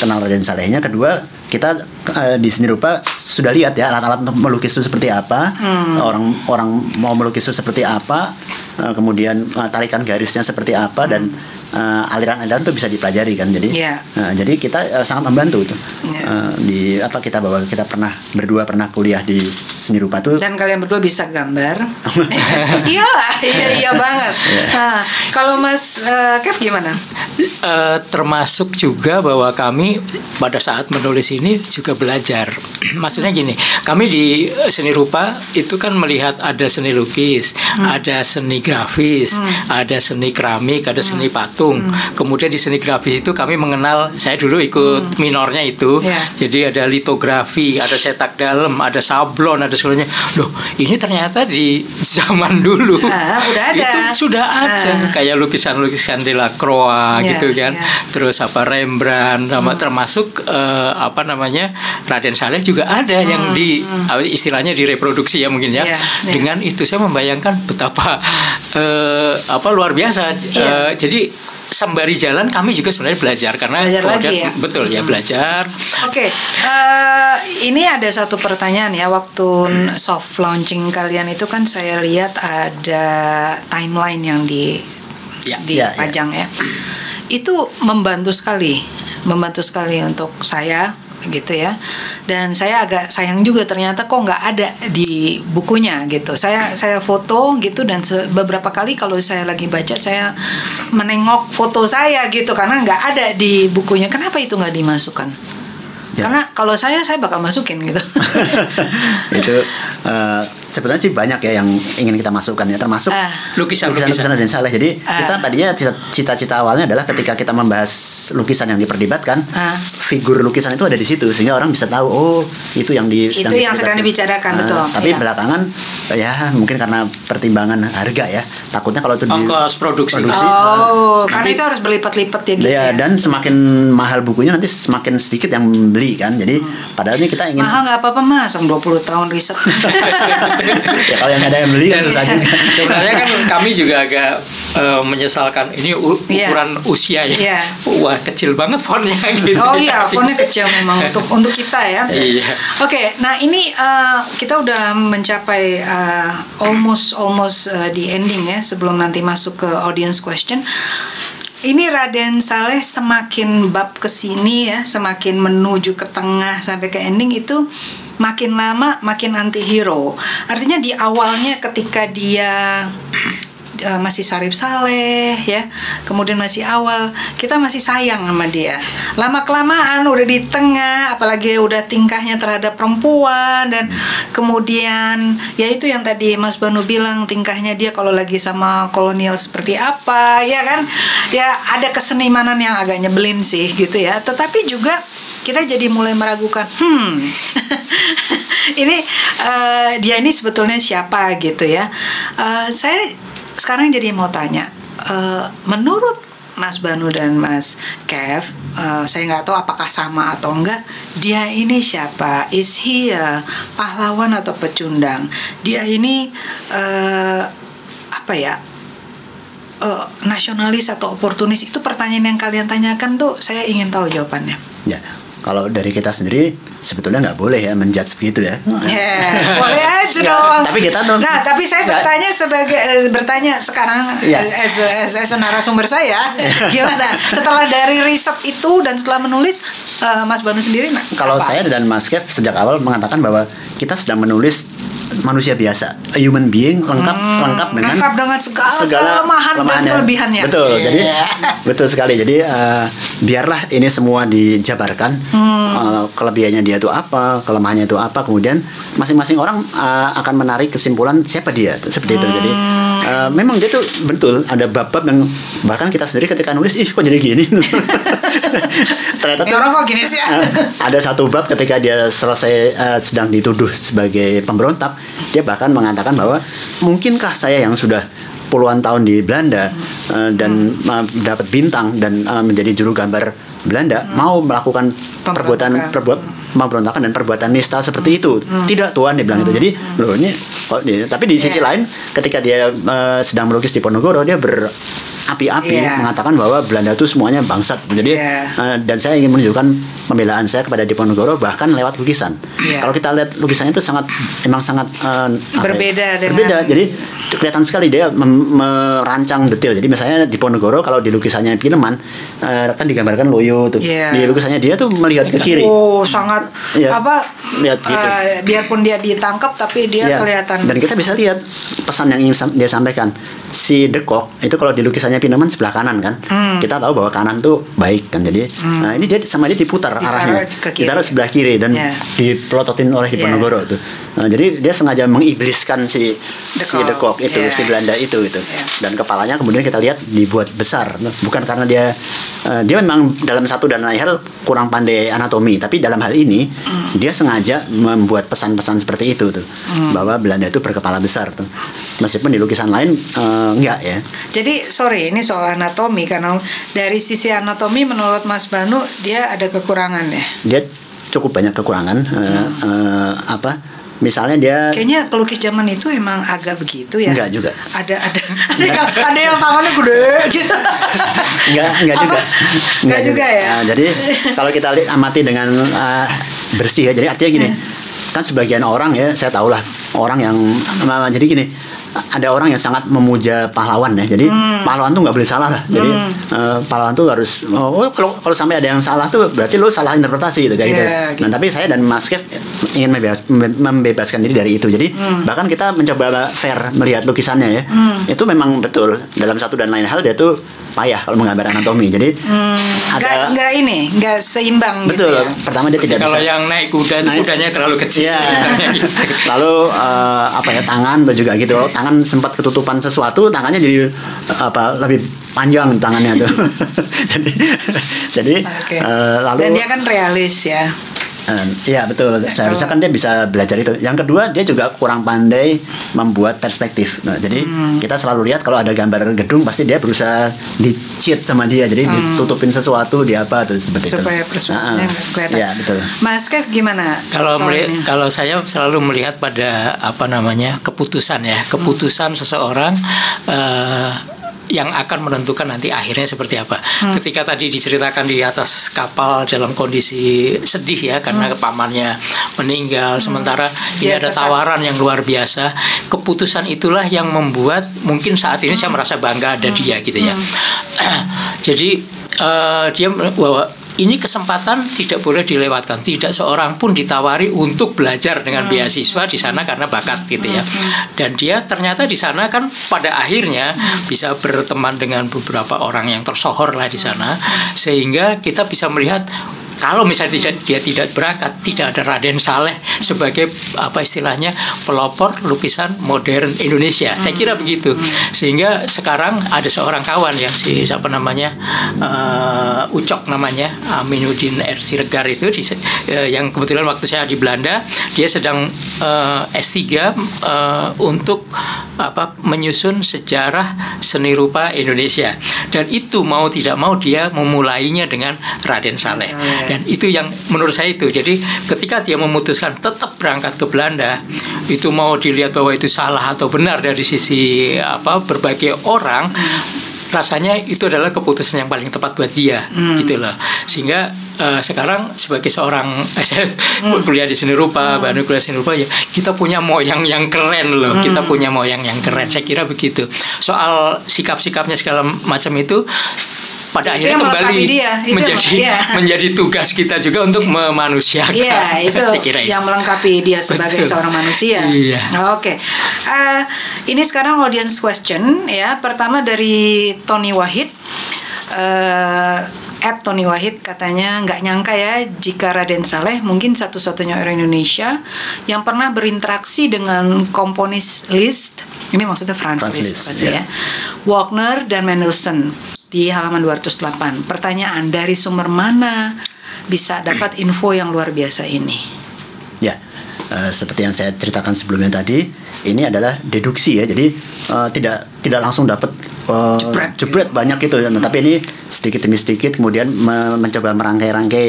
kenal Raden Salehnya, kedua kita uh, di seni rupa sudah lihat ya alat-alat untuk melukis itu seperti apa, hmm. orang orang mau melukis itu seperti apa. Uh, kemudian uh, tarikan garisnya seperti apa hmm. dan uh, aliran-aliran itu bisa dipelajari kan, jadi yeah. uh, jadi kita uh, sangat membantu itu yeah. uh, di apa kita bahwa kita pernah berdua pernah kuliah di seni rupa tuh dan kalian berdua bisa gambar. Iyalah, iya iya banget. Yeah. Nah, kalau Mas uh, Kev gimana? Uh, termasuk juga bahwa kami pada saat menulis ini juga belajar. Maksudnya gini, kami di seni rupa itu kan melihat ada seni lukis, hmm. ada seni grafis, hmm. ada seni keramik, ada hmm. seni patung. Hmm. Kemudian di seni grafis itu kami mengenal, saya dulu ikut hmm. minornya itu. Yeah. Jadi ada litografi, ada cetak dalam, ada sablon, ada seluruhnya. Loh, ini ternyata di zaman dulu. Uh, udah ada. Itu sudah ada. Uh. Kayak lukisan-lukisan Delacroix yeah, gitu kan. Yeah. Terus apa Rembrandt, sama hmm. termasuk uh, apa namanya Raden Saleh juga ada hmm. yang di hmm. istilahnya direproduksi ya mungkin ya. Yeah, yeah. Dengan itu saya membayangkan betapa Uh, apa luar biasa. Yeah. Uh, jadi sembari jalan kami juga sebenarnya belajar karena belajar keluarga, lagi ya? Betul ya hmm. belajar. Oke, okay. uh, ini ada satu pertanyaan ya, waktu hmm. soft launching kalian itu kan saya lihat ada timeline yang di ya, dipajang ya, ya. ya. Itu membantu sekali, membantu sekali untuk saya gitu ya. Dan saya agak sayang juga ternyata kok nggak ada di bukunya gitu. Saya saya foto gitu dan se- beberapa kali kalau saya lagi baca saya menengok foto saya gitu karena nggak ada di bukunya. Kenapa itu nggak dimasukkan? Ya. Karena kalau saya saya bakal masukin gitu. Itu uh, sebenarnya sih banyak ya yang ingin kita masukkan ya, termasuk uh, lukisan-lukisan Raden Saleh. Jadi uh, kita tadinya cita-cita awalnya adalah ketika kita membahas lukisan yang diperdebatkan, uh, figur lukisan itu ada di situ sehingga orang bisa tahu oh itu yang di itu yang sedang dibicarakan. Uh, betul. Tapi iya. belakangan ya mungkin karena pertimbangan harga ya, takutnya kalau itu ongkos produksi. produksi oh, uh, karena nanti, itu harus berlipat-lipat ya, gitu ya. Dan semakin mahal bukunya nanti semakin sedikit yang beli kan. Jadi hmm. padahal ini kita ingin mahal nggak apa-apa mas, dua puluh tahun riset. Ya kalau yang ada yang beli kan susah juga. Sebenarnya kan kami juga agak uh, menyesalkan ini u- ukuran yeah. usia ya. Yeah. Wah kecil banget fontnya gitu. Oh iya, fontnya kecil memang untuk untuk kita ya. Iya. Oke, okay, nah ini uh, kita udah mencapai uh, almost almost uh, di ending ya, sebelum nanti masuk ke audience question. Ini Raden Saleh semakin bab kesini ya, semakin menuju ke tengah sampai ke ending itu makin lama makin anti hero. Artinya di awalnya ketika dia uh, masih Sarip Saleh ya, kemudian masih awal kita masih sayang sama dia. Lama kelamaan udah di tengah, apalagi udah tingkahnya terhadap perempuan dan kemudian ya itu yang tadi Mas Banu bilang tingkahnya dia kalau lagi sama kolonial seperti apa ya kan. Ya ada kesenimanan yang agak nyebelin sih gitu ya. Tetapi juga kita jadi mulai meragukan, hmm, ini uh, dia ini sebetulnya siapa gitu ya. Uh, saya sekarang jadi mau tanya, uh, menurut Mas Banu dan Mas Kev, uh, saya nggak tahu apakah sama atau enggak, dia ini siapa? Is he uh, pahlawan atau pecundang? Dia ini uh, apa ya? Uh, nasionalis atau oportunis? Itu pertanyaan yang kalian tanyakan tuh saya ingin tahu jawabannya. Ya, kalau dari kita sendiri sebetulnya nggak boleh ya menjudge begitu ya. Yeah, boleh aja dong. Ya, tapi kita tuh. Nah, tapi saya gak, bertanya sebagai eh, bertanya sekarang ya. as, as, as narasumber saya gimana? Setelah dari riset itu dan setelah menulis uh, Mas Banu sendiri. Nah, kalau apa? Saya dan Mas Kev sejak awal mengatakan bahwa kita sedang menulis manusia biasa, a human being lengkap hmm, lengkap dengan lengkap dengan segala, segala kelemahan dan kelebihannya. Betul, yeah. Jadi betul sekali. Jadi uh, biarlah ini semua dijabarkan hmm. uh, kelebihannya dia itu apa, kelemahannya itu apa, kemudian masing-masing orang uh, akan menarik kesimpulan siapa dia seperti hmm. itu. Jadi uh, memang dia tuh betul ada bab-bab yang bahkan kita sendiri ketika nulis ih kok jadi gini. Ternyata tuh, orang kok gini sih? Uh, ada satu bab ketika dia selesai uh, sedang dituduh sebagai pemberontak. Dia bahkan mengatakan bahwa mungkinkah saya yang sudah puluhan tahun di Belanda uh, dan uh, dapat bintang dan uh, menjadi juru gambar Belanda hmm. mau melakukan perbuatan perbuat pemberontakan dan perbuatan nista seperti itu. Hmm. Tidak Tuhan dia bilang hmm. itu. Jadi loh ini oh, ya. Tapi di sisi yeah. lain ketika dia uh, sedang melukis Diponegoro dia ber api-api yeah. mengatakan bahwa Belanda itu semuanya bangsat. Jadi yeah. uh, dan saya ingin menunjukkan pembelaan saya kepada Diponegoro bahkan lewat lukisan. Yeah. Kalau kita lihat lukisannya itu sangat emang sangat uh, berbeda dengan berbeda. Jadi kelihatan sekali dia mem- merancang detail. Jadi misalnya Diponegoro kalau di lukisannya Pileman uh, kan digambarkan loyo tuh. Yeah. Di lukisannya dia tuh melihat ke kiri. Oh, sangat yeah. apa lihat gitu. Uh, biarpun dia ditangkap tapi dia yeah. kelihatan. Dan kita bisa lihat pesan yang ingin dia sampaikan. Si De Kock itu kalau di lukisannya Pineman sebelah kanan kan, hmm. kita tahu bahwa kanan tuh baik kan, jadi hmm. nah ini dia sama dia diputar ditaruh arahnya, ditaruh sebelah kiri dan yeah. dipelototin oleh Diponegoro yeah. tuh. Nah, jadi dia sengaja mengibliskan si De Kock, si De Kock itu, yeah. si Belanda itu gitu, yeah. dan kepalanya kemudian kita lihat dibuat besar, bukan karena dia uh, dia memang dalam satu dan lain hal kurang pandai anatomi, tapi dalam hal ini mm. dia sengaja membuat pesan-pesan seperti itu tuh, mm. bahwa Belanda itu berkepala besar tuh, meskipun di lukisan lain uh, enggak ya. Jadi sorry ini soal anatomi karena dari sisi anatomi menurut Mas Banu dia ada kekurangan ya. Dia cukup banyak kekurangan hmm. uh, uh, apa? Misalnya dia kayaknya pelukis zaman itu emang agak begitu ya. Enggak juga. Ada ada ada, yang, ada yang tangannya gede gitu. Enggak enggak juga. Enggak, enggak juga, juga ya. Nah, jadi kalau kita lihat amati dengan uh, bersih ya. Jadi artinya gini. Kan sebagian orang ya saya tahulah orang yang jadi gini ada orang yang sangat memuja pahlawan ya jadi hmm. pahlawan tuh nggak boleh salah lah jadi hmm. uh, pahlawan tuh harus oh kalau kalau sampai ada yang salah tuh berarti lo salah interpretasi gitu kayak yeah, gitu. Nah gitu. Tapi saya dan Mas Kev ingin membebas, membebaskan diri dari itu jadi hmm. bahkan kita mencoba fair melihat lukisannya ya hmm. itu memang betul dalam satu dan lain hal dia tuh payah kalau menggambar anatomi jadi hmm. ada nggak ini nggak seimbang betul gitu ya. Pertama dia tidak kalau bisa kalau yang naik kuda naik. Kudanya terlalu kecil. Ya. Lalu uh, apa ya tangan juga gitu. Tangan sempat ketutupan sesuatu, tangannya jadi apa lebih panjang tangannya tuh. jadi jadi okay. uh, lalu dan dia kan realis ya. Iya uh, betul. Seharusnya kan dia bisa belajar itu. Yang kedua, dia juga kurang pandai membuat perspektif. Nah, jadi hmm. kita selalu lihat kalau ada gambar gedung pasti dia berusaha di-cheat sama dia. Jadi hmm. ditutupin sesuatu, di apa tuh seperti supaya itu. Supaya perspektifnya uh-uh. kelihatan. Iya betul. Mas Kev gimana? Kalau meli- kalau saya selalu melihat pada apa namanya keputusan ya, keputusan hmm. seseorang. Uh, yang akan menentukan nanti akhirnya seperti apa. Hmm. Ketika tadi diceritakan di atas kapal dalam kondisi sedih ya karena hmm. pamannya meninggal, hmm. sementara ya, ini ada tawaran yang luar biasa. Keputusan itulah yang membuat mungkin saat ini hmm. saya merasa bangga ada hmm. dia gitu ya. Hmm. Jadi uh, dia bahwa ini kesempatan tidak boleh dilewatkan. Tidak seorang pun ditawari untuk belajar dengan hmm. beasiswa di sana karena bakat gitu ya. Dan dia ternyata di sana kan pada akhirnya hmm. bisa berteman dengan beberapa orang yang tersohor lah di sana, sehingga kita bisa melihat kalau misalnya tidak, dia tidak berangkat, tidak ada Raden Saleh sebagai apa istilahnya pelopor lukisan modern Indonesia. Hmm. Saya kira begitu. Hmm. Sehingga sekarang ada seorang kawan yang si siapa namanya uh, Ucok namanya Aminuddin R. Siregar itu di, uh, yang kebetulan waktu saya di Belanda dia sedang uh, S tiga uh, untuk apa menyusun sejarah seni rupa Indonesia. Dan itu mau tidak mau dia memulainya dengan Raden Saleh. Hmm. Dan itu yang menurut saya itu. Jadi ketika dia memutuskan tetap berangkat ke Belanda, itu mau dilihat bahwa itu salah atau benar dari sisi apa berbagai orang, rasanya itu adalah keputusan yang paling tepat buat dia, hmm. gitu loh. Sehingga uh, sekarang sebagai seorang eh, saya hmm. kuliah di seni rupa, hmm. Banu kuliah seni rupa ya, kita punya moyang yang keren loh, hmm. kita punya moyang yang keren. Saya kira begitu. Soal sikap-sikapnya segala macam itu pada itu akhirnya kembali menjadi ya. menjadi tugas kita juga untuk memanusiakan. Iya, itu yang melengkapi dia sebagai betul. Seorang manusia. Iya. Oke. Okay. Uh, ini sekarang audience question ya. Pertama dari Tony Wahid. Uh, At Tony Wahid katanya nggak nyangka ya jika Raden Saleh mungkin satu-satunya orang Indonesia yang pernah berinteraksi dengan komponis Liszt, ini maksudnya Franz Liszt ya, yeah. Wagner dan Mendelssohn. Di halaman dua ratus delapan. Pertanyaan, dari sumber mana bisa dapat info yang luar biasa ini? Ya, uh, seperti yang saya ceritakan sebelumnya tadi, ini adalah deduksi ya. Jadi uh, tidak tidak langsung dapat uh, jebret, jebret gitu. Banyak gitu. Hmm. Tapi ini sedikit demi sedikit kemudian me- mencoba merangkai-rangkai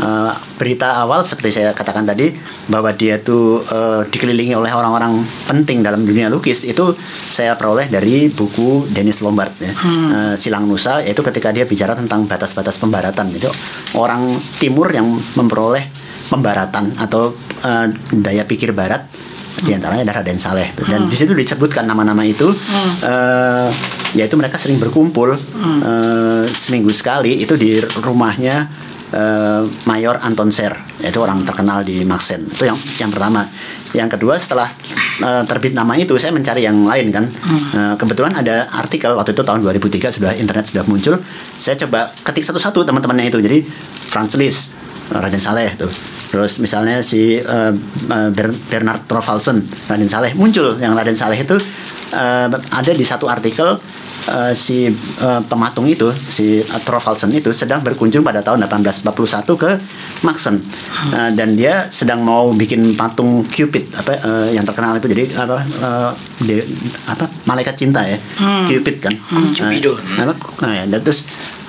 uh, berita awal seperti saya katakan tadi bahwa dia tuh uh, dikelilingi oleh orang-orang penting dalam dunia lukis. Itu saya peroleh dari buku Denys Lombard ya. hmm. uh, Silang Nusa, yaitu ketika dia bicara tentang batas-batas pembaratan. Itu orang timur yang memperoleh pembaratan atau uh, daya pikir barat, hmm. di antaranya ada Raden Saleh. Dan hmm. di situ disebutkan nama-nama itu, hmm. uh, yaitu mereka sering berkumpul hmm. uh, seminggu sekali itu di rumahnya Uh, Mayor Anton Scher, yaitu orang terkenal di Maxen. Itu yang yang pertama. Yang kedua, setelah uh, terbit nama itu, saya mencari yang lain kan. Hmm. Uh, kebetulan ada artikel waktu itu tahun dua ribu tiga sudah internet sudah muncul. Saya coba ketik satu-satu teman-temannya itu. Jadi Franz Liszt, Raden Saleh tuh. Terus misalnya si uh, uh, Bernard Trovalsen, Raden Saleh muncul. Yang Raden Saleh itu uh, ada di satu artikel. Uh, si uh, pematung itu, si uh, Trovalsen itu sedang berkunjung pada tahun delapan belas empat puluh satu ke Maxen, uh, dan dia sedang mau bikin patung Cupid apa uh, yang terkenal itu, jadi apa uh, de, apa malaikat cinta ya, hmm. Cupid kan, hmm. Cupido. Uh, apa, nah, ya, dan terus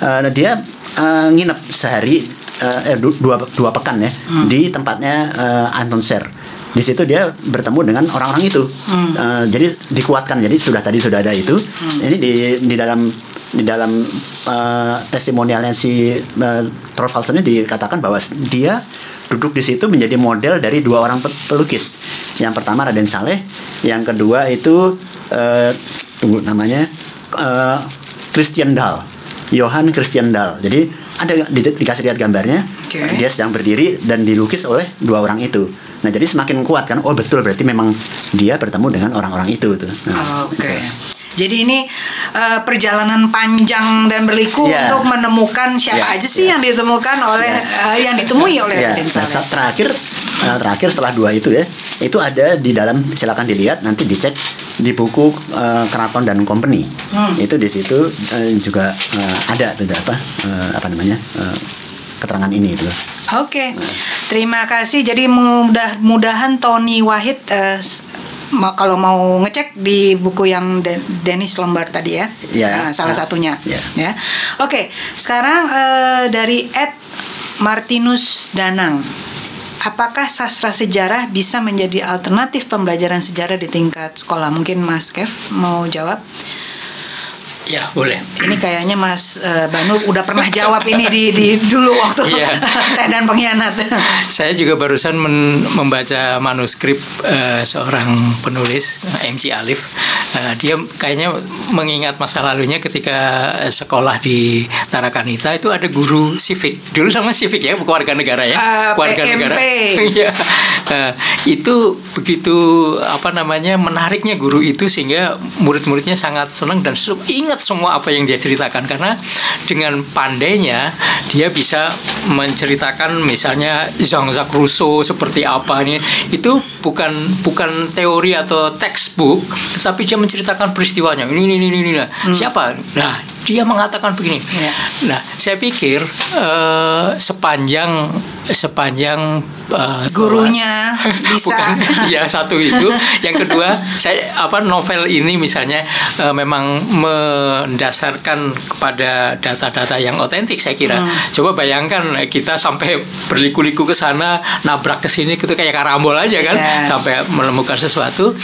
uh, dia uh, nginep sehari uh, eh, dua dua pekan ya hmm. di tempatnya uh, Anton Scher. Di situ dia bertemu dengan orang-orang itu, hmm. uh, jadi dikuatkan. Jadi sudah tadi sudah ada itu. Hmm. Ini di di dalam di dalam uh, testimonialnya si uh, Trovalsen ini dikatakan bahwa dia duduk di situ menjadi model dari dua orang pelukis. Yang pertama Raden Saleh, yang kedua itu uh, tunggu namanya uh, Christian Dahl, Johann Christian Dahl. Jadi ada di, dikasih lihat gambarnya, okay. Dia sedang berdiri dan dilukis oleh dua orang itu. Nah, jadi semakin kuat kan, oh betul, berarti memang dia bertemu dengan orang-orang itu tuh. Nah, oke. Okay. Jadi ini uh, perjalanan panjang dan berliku yeah. untuk menemukan siapa yeah. aja sih yeah. yang ditemukan oleh yeah. uh, yang ditemui oleh yeah. Raden Saleh. Nah, terakhir uh, terakhir setelah dua itu ya, itu ada di dalam, silakan dilihat nanti dicek di buku uh, Keraton dan Company. Hmm. Itu di situ uh, juga uh, ada tuh apa uh, apa namanya uh, keterangan ini itu. Oke. Okay. Uh. Terima kasih. Jadi mudah-mudahan Tony Wahid uh, Ma, kalau mau ngecek di buku yang Den- Denys Lombard tadi ya, yeah, uh, salah yeah, satunya. Yeah. Ya, oke. Okay, sekarang uh, dari Ed Martinus Danang, apakah sastra sejarah bisa menjadi alternatif pembelajaran sejarah di tingkat sekolah? Mungkin Mas Kev mau jawab? Ya boleh. Ini kayaknya Mas uh, Banu udah pernah jawab ini di, di dulu waktu yeah. Teh dan Pengkhianat. Saya juga barusan men- membaca manuskrip uh, seorang penulis M C Alif. Uh, dia kayaknya mengingat masa lalunya ketika sekolah di Tarakanita itu ada guru sivik. Dulu sama sivik ya, keluarga negara ya. Uh, keluarga P M P. Negara. Ya. Uh, itu begitu apa namanya menariknya guru itu sehingga murid-muridnya sangat senang dan ingat semua apa yang dia ceritakan karena dengan pandainya dia bisa menceritakan misalnya Jean-Jacques Rousseau seperti apa nih, itu bukan bukan teori atau textbook tetapi dia menceritakan peristiwanya ini ini ini, ini. Nah, hmm. siapa nah dia mengatakan begini ya. Nah saya pikir uh, sepanjang sepanjang uh, gurunya bisa bukan, ya satu itu yang kedua saya apa novel ini misalnya uh, memang me mendasarkan kepada data-data yang otentik saya kira. Hmm. Coba bayangkan kita sampai berliku-liku ke sana, nabrak ke sini gitu kayak karambol aja kan, yeah. sampai menemukan sesuatu.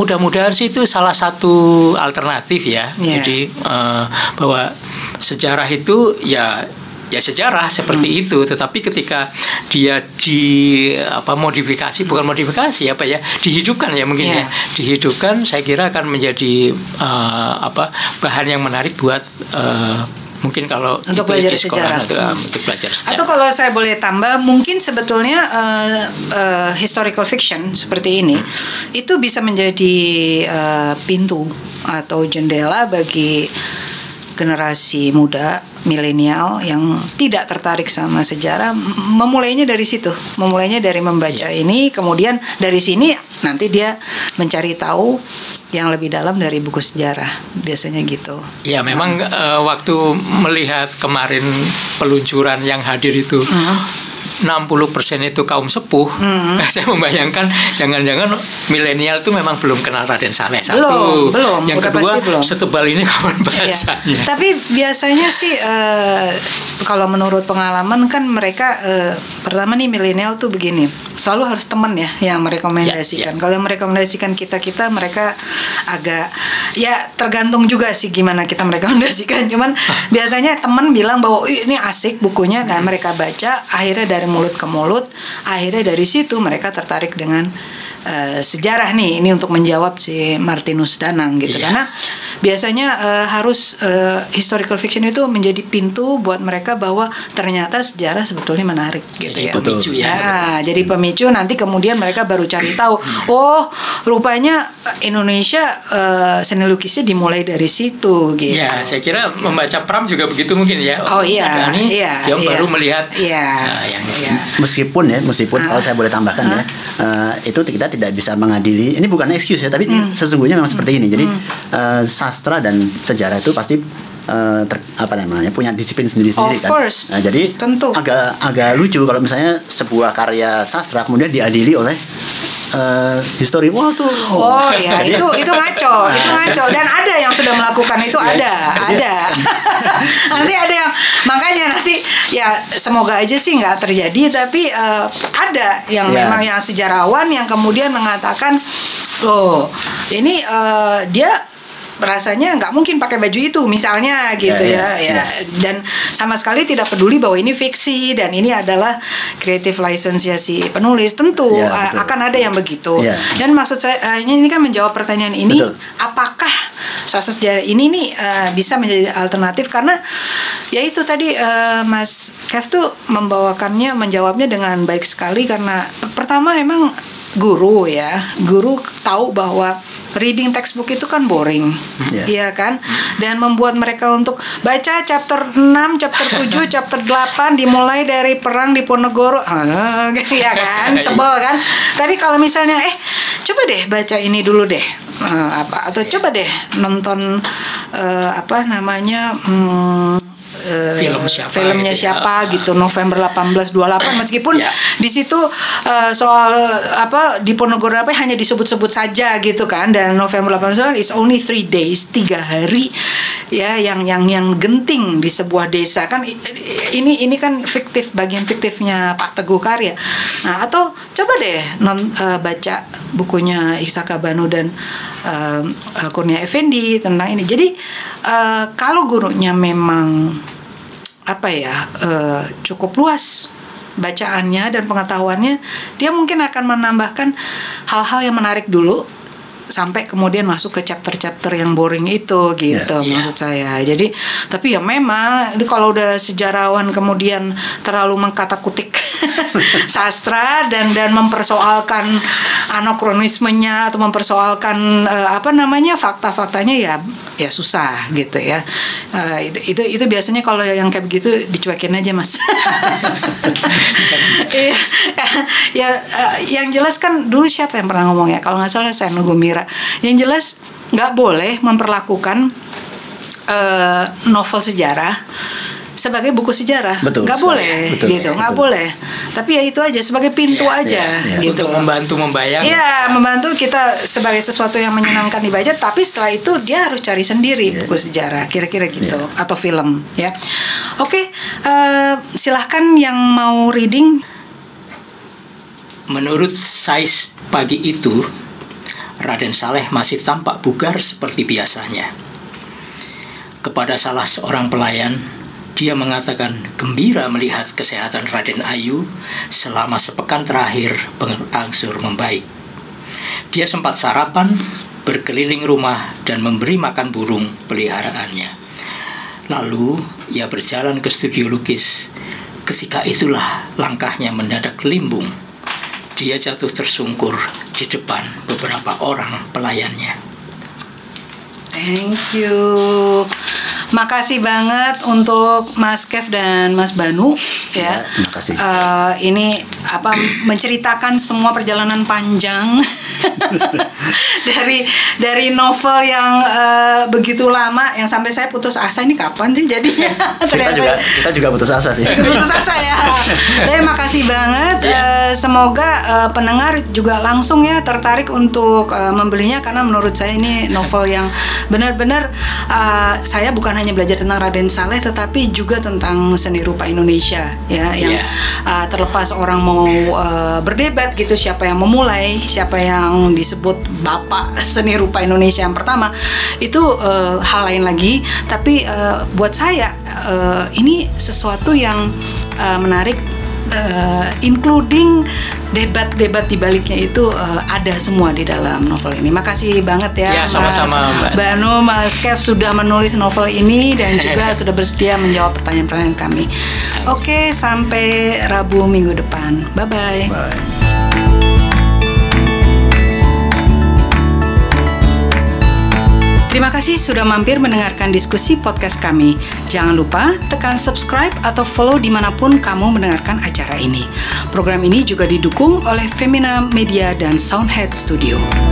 Mudah-mudahan sih itu salah satu alternatif ya. Yeah. Jadi uh, bahwa sejarah itu ya ya sejarah seperti hmm. itu, tetapi ketika dia di apa modifikasi bukan modifikasi apa ya dihidupkan ya mungkin yeah. ya dihidupkan saya kira akan menjadi uh, apa bahan yang menarik buat uh, mungkin kalau untuk belajar sejarah atau, hmm. untuk belajar sejarah. Atau kalau saya boleh tambah mungkin sebetulnya uh, uh, historical fiction seperti ini itu bisa menjadi uh, pintu atau jendela bagi generasi muda milenial yang tidak tertarik sama sejarah memulainya dari situ, memulainya dari membaca yeah. ini, kemudian dari sini nanti dia mencari tahu yang lebih dalam dari buku sejarah biasanya gitu. Ya memang nah. uh, waktu melihat kemarin peluncuran yang hadir itu. Mm. enam puluh persen itu kaum sepuh. Mm-hmm. Nah, saya membayangkan jangan-jangan milenial itu memang belum kenal Raden Saleh satu. Belum, belum. Yang udah kedua belum. Setebal ini kawan bahasanya. Iya. Tapi biasanya sih uh, kalau menurut pengalaman kan mereka uh, pertama nih milenial tuh begini. Selalu harus teman ya yang merekomendasikan. Ya, ya. Kalau yang merekomendasikan kita-kita mereka agak ya tergantung juga sih gimana kita merekomendasikan. Cuman biasanya teman bilang bahwa ini asik bukunya dan hmm. mereka baca akhirnya dari mulut ke mulut, akhirnya dari situ mereka tertarik dengan uh, sejarah nih. Ini untuk menjawab si Martinus Danang gitu, yeah. karena biasanya uh, harus uh, historical fiction itu menjadi pintu buat mereka bahwa ternyata sejarah sebetulnya menarik gitu jadi ya. Pemicu ya. Nah, jadi pemicu nanti kemudian mereka baru cari tahu, oh rupanya Indonesia uh, seni lukisnya dimulai dari situ gitu. Ya, saya kira membaca Pram juga begitu mungkin ya. Oh, oh iya, ini iya, yang iya, baru melihat. Iya. Nah, yang iya. Meskipun ya, meskipun ah. kalau saya boleh tambahkan ah. ya, uh, itu kita tidak bisa mengadili. Ini bukan excuse ya, tapi hmm. sesungguhnya memang hmm. seperti ini. Jadi hmm. uh, sastra dan sejarah itu pasti uh, ter, apa namanya punya disiplin sendiri-sendiri kan. Nah, jadi tentu. agak agak lucu kalau misalnya sebuah karya sastra kemudian diadili oleh Uh, histori wah tuh oh, oh ya itu itu ngaco itu ngaco dan ada yang sudah melakukan itu ada ada nanti ada yang makanya nanti ya semoga aja sih nggak terjadi tapi uh, ada yang yeah. memang yang sejarawan yang kemudian mengatakan loh ini uh, dia rasanya nggak mungkin pakai baju itu misalnya gitu ya, ya, ya. ya dan sama sekali tidak peduli bahwa ini fiksi dan ini adalah creative license ya si penulis tentu ya, a- akan ada yang begitu ya. Dan maksud saya ini, ini kan menjawab pertanyaan ini betul. Apakah sastra sejarah ini nih uh, bisa menjadi alternatif karena ya itu tadi uh, Mas Kev tuh membawakannya menjawabnya dengan baik sekali karena pertama emang guru ya guru tahu bahwa reading textbook itu kan boring, yeah. Iya kan? Dan membuat mereka untuk baca chapter enam, chapter tujuh, chapter delapan dimulai dari perang Diponegoro, iya kan? Sebel kan? Tapi kalau misalnya eh coba deh baca ini dulu deh, uh, apa atau coba deh nonton uh, apa namanya hmm, uh, film siapa, filmnya gitu siapa ya. Gitu November delapan belas dua puluh delapan meskipun yeah. Di situ uh, soal apa Diponegoro apa hanya disebut-sebut saja gitu kan, dan November delapan belas is only three days tiga hari ya yang yang yang genting di sebuah desa kan, ini ini kan fiktif, bagian fiktifnya Pak Teguh Karya. Nah atau coba deh non, uh, baca bukunya Iksaka Banu dan uh, Kurnia Effendi tentang ini. Jadi uh, kalau gurunya memang apa ya uh, cukup luas bacaannya dan pengetahuannya, dia mungkin akan menambahkan hal-hal yang menarik dulu sampai kemudian masuk ke chapter-chapter yang boring itu gitu, yeah, maksud yeah. saya. Jadi tapi ya memang kalau udah sejarawan kemudian terlalu mengkatak-kutik sastra dan dan mempersoalkan anakronismenya atau mempersoalkan uh, apa namanya fakta-faktanya ya ya susah gitu ya. Uh, itu itu itu biasanya kalau yang kayak begitu dicuekin aja mas. ya ya uh, yang jelas kan dulu siapa yang pernah ngomong ya, kalau nggak salah saya nunggu yang jelas nggak boleh memperlakukan uh, novel sejarah sebagai buku sejarah, nggak boleh, betul, gitu, nggak ya, boleh. Tapi ya itu aja sebagai pintu ya, aja, ya, ya. Gitu. Untuk membantu membayang. Iya, ya. Membantu kita sebagai sesuatu yang menyenangkan dibaca, tapi setelah itu dia harus cari sendiri ya, buku sejarah, kira-kira gitu, ya. Atau film, ya. Oke, uh, silahkan yang mau reading. Menurut Sais pagi itu, Raden Saleh masih tampak bugar seperti biasanya. Kepada salah seorang pelayan, dia mengatakan gembira melihat kesehatan Raden Ayu selama sepekan terakhir berangsur membaik. Dia sempat sarapan, berkeliling rumah, dan memberi makan burung peliharaannya. Lalu, ia berjalan ke studio lukis. Ketika itulah langkahnya mendadak limbung. Dia jatuh tersungkur di depan beberapa orang pelayannya. Thank you. Makasih banget untuk Mas Kev dan Mas Banu ya. Ya terima kasih. Uh, ini apa menceritakan semua perjalanan panjang dari dari novel yang uh, begitu lama yang sampai saya putus asa ini kapan sih jadinya? kita juga kita juga putus asa sih. Putus asa ya. Terima kasih banget. Uh, semoga uh, pendengar juga langsung ya tertarik untuk uh, membelinya karena menurut saya ini novel yang benar-benar uh, saya bukan hanya belajar tentang Raden Saleh tetapi juga tentang seni rupa Indonesia ya yang yeah. uh, terlepas orang mau uh, berdebat gitu siapa yang memulai, siapa yang disebut bapak seni rupa Indonesia yang pertama itu uh, hal lain lagi, tapi uh, buat saya uh, ini sesuatu yang uh, menarik uh, including debat-debat di baliknya itu uh, ada semua di dalam novel ini. Makasih banget ya, ya sama-sama, Mas Banu, Mas Kev sudah menulis novel ini dan juga sudah bersedia menjawab pertanyaan-pertanyaan kami. Oke, sampai Rabu minggu depan. Bye-bye. Bye. Terima kasih sudah mampir mendengarkan diskusi podcast kami. Jangan lupa tekan subscribe atau follow dimanapun kamu mendengarkan acara ini. Program ini juga didukung oleh Femina Media dan Soundhead Studio.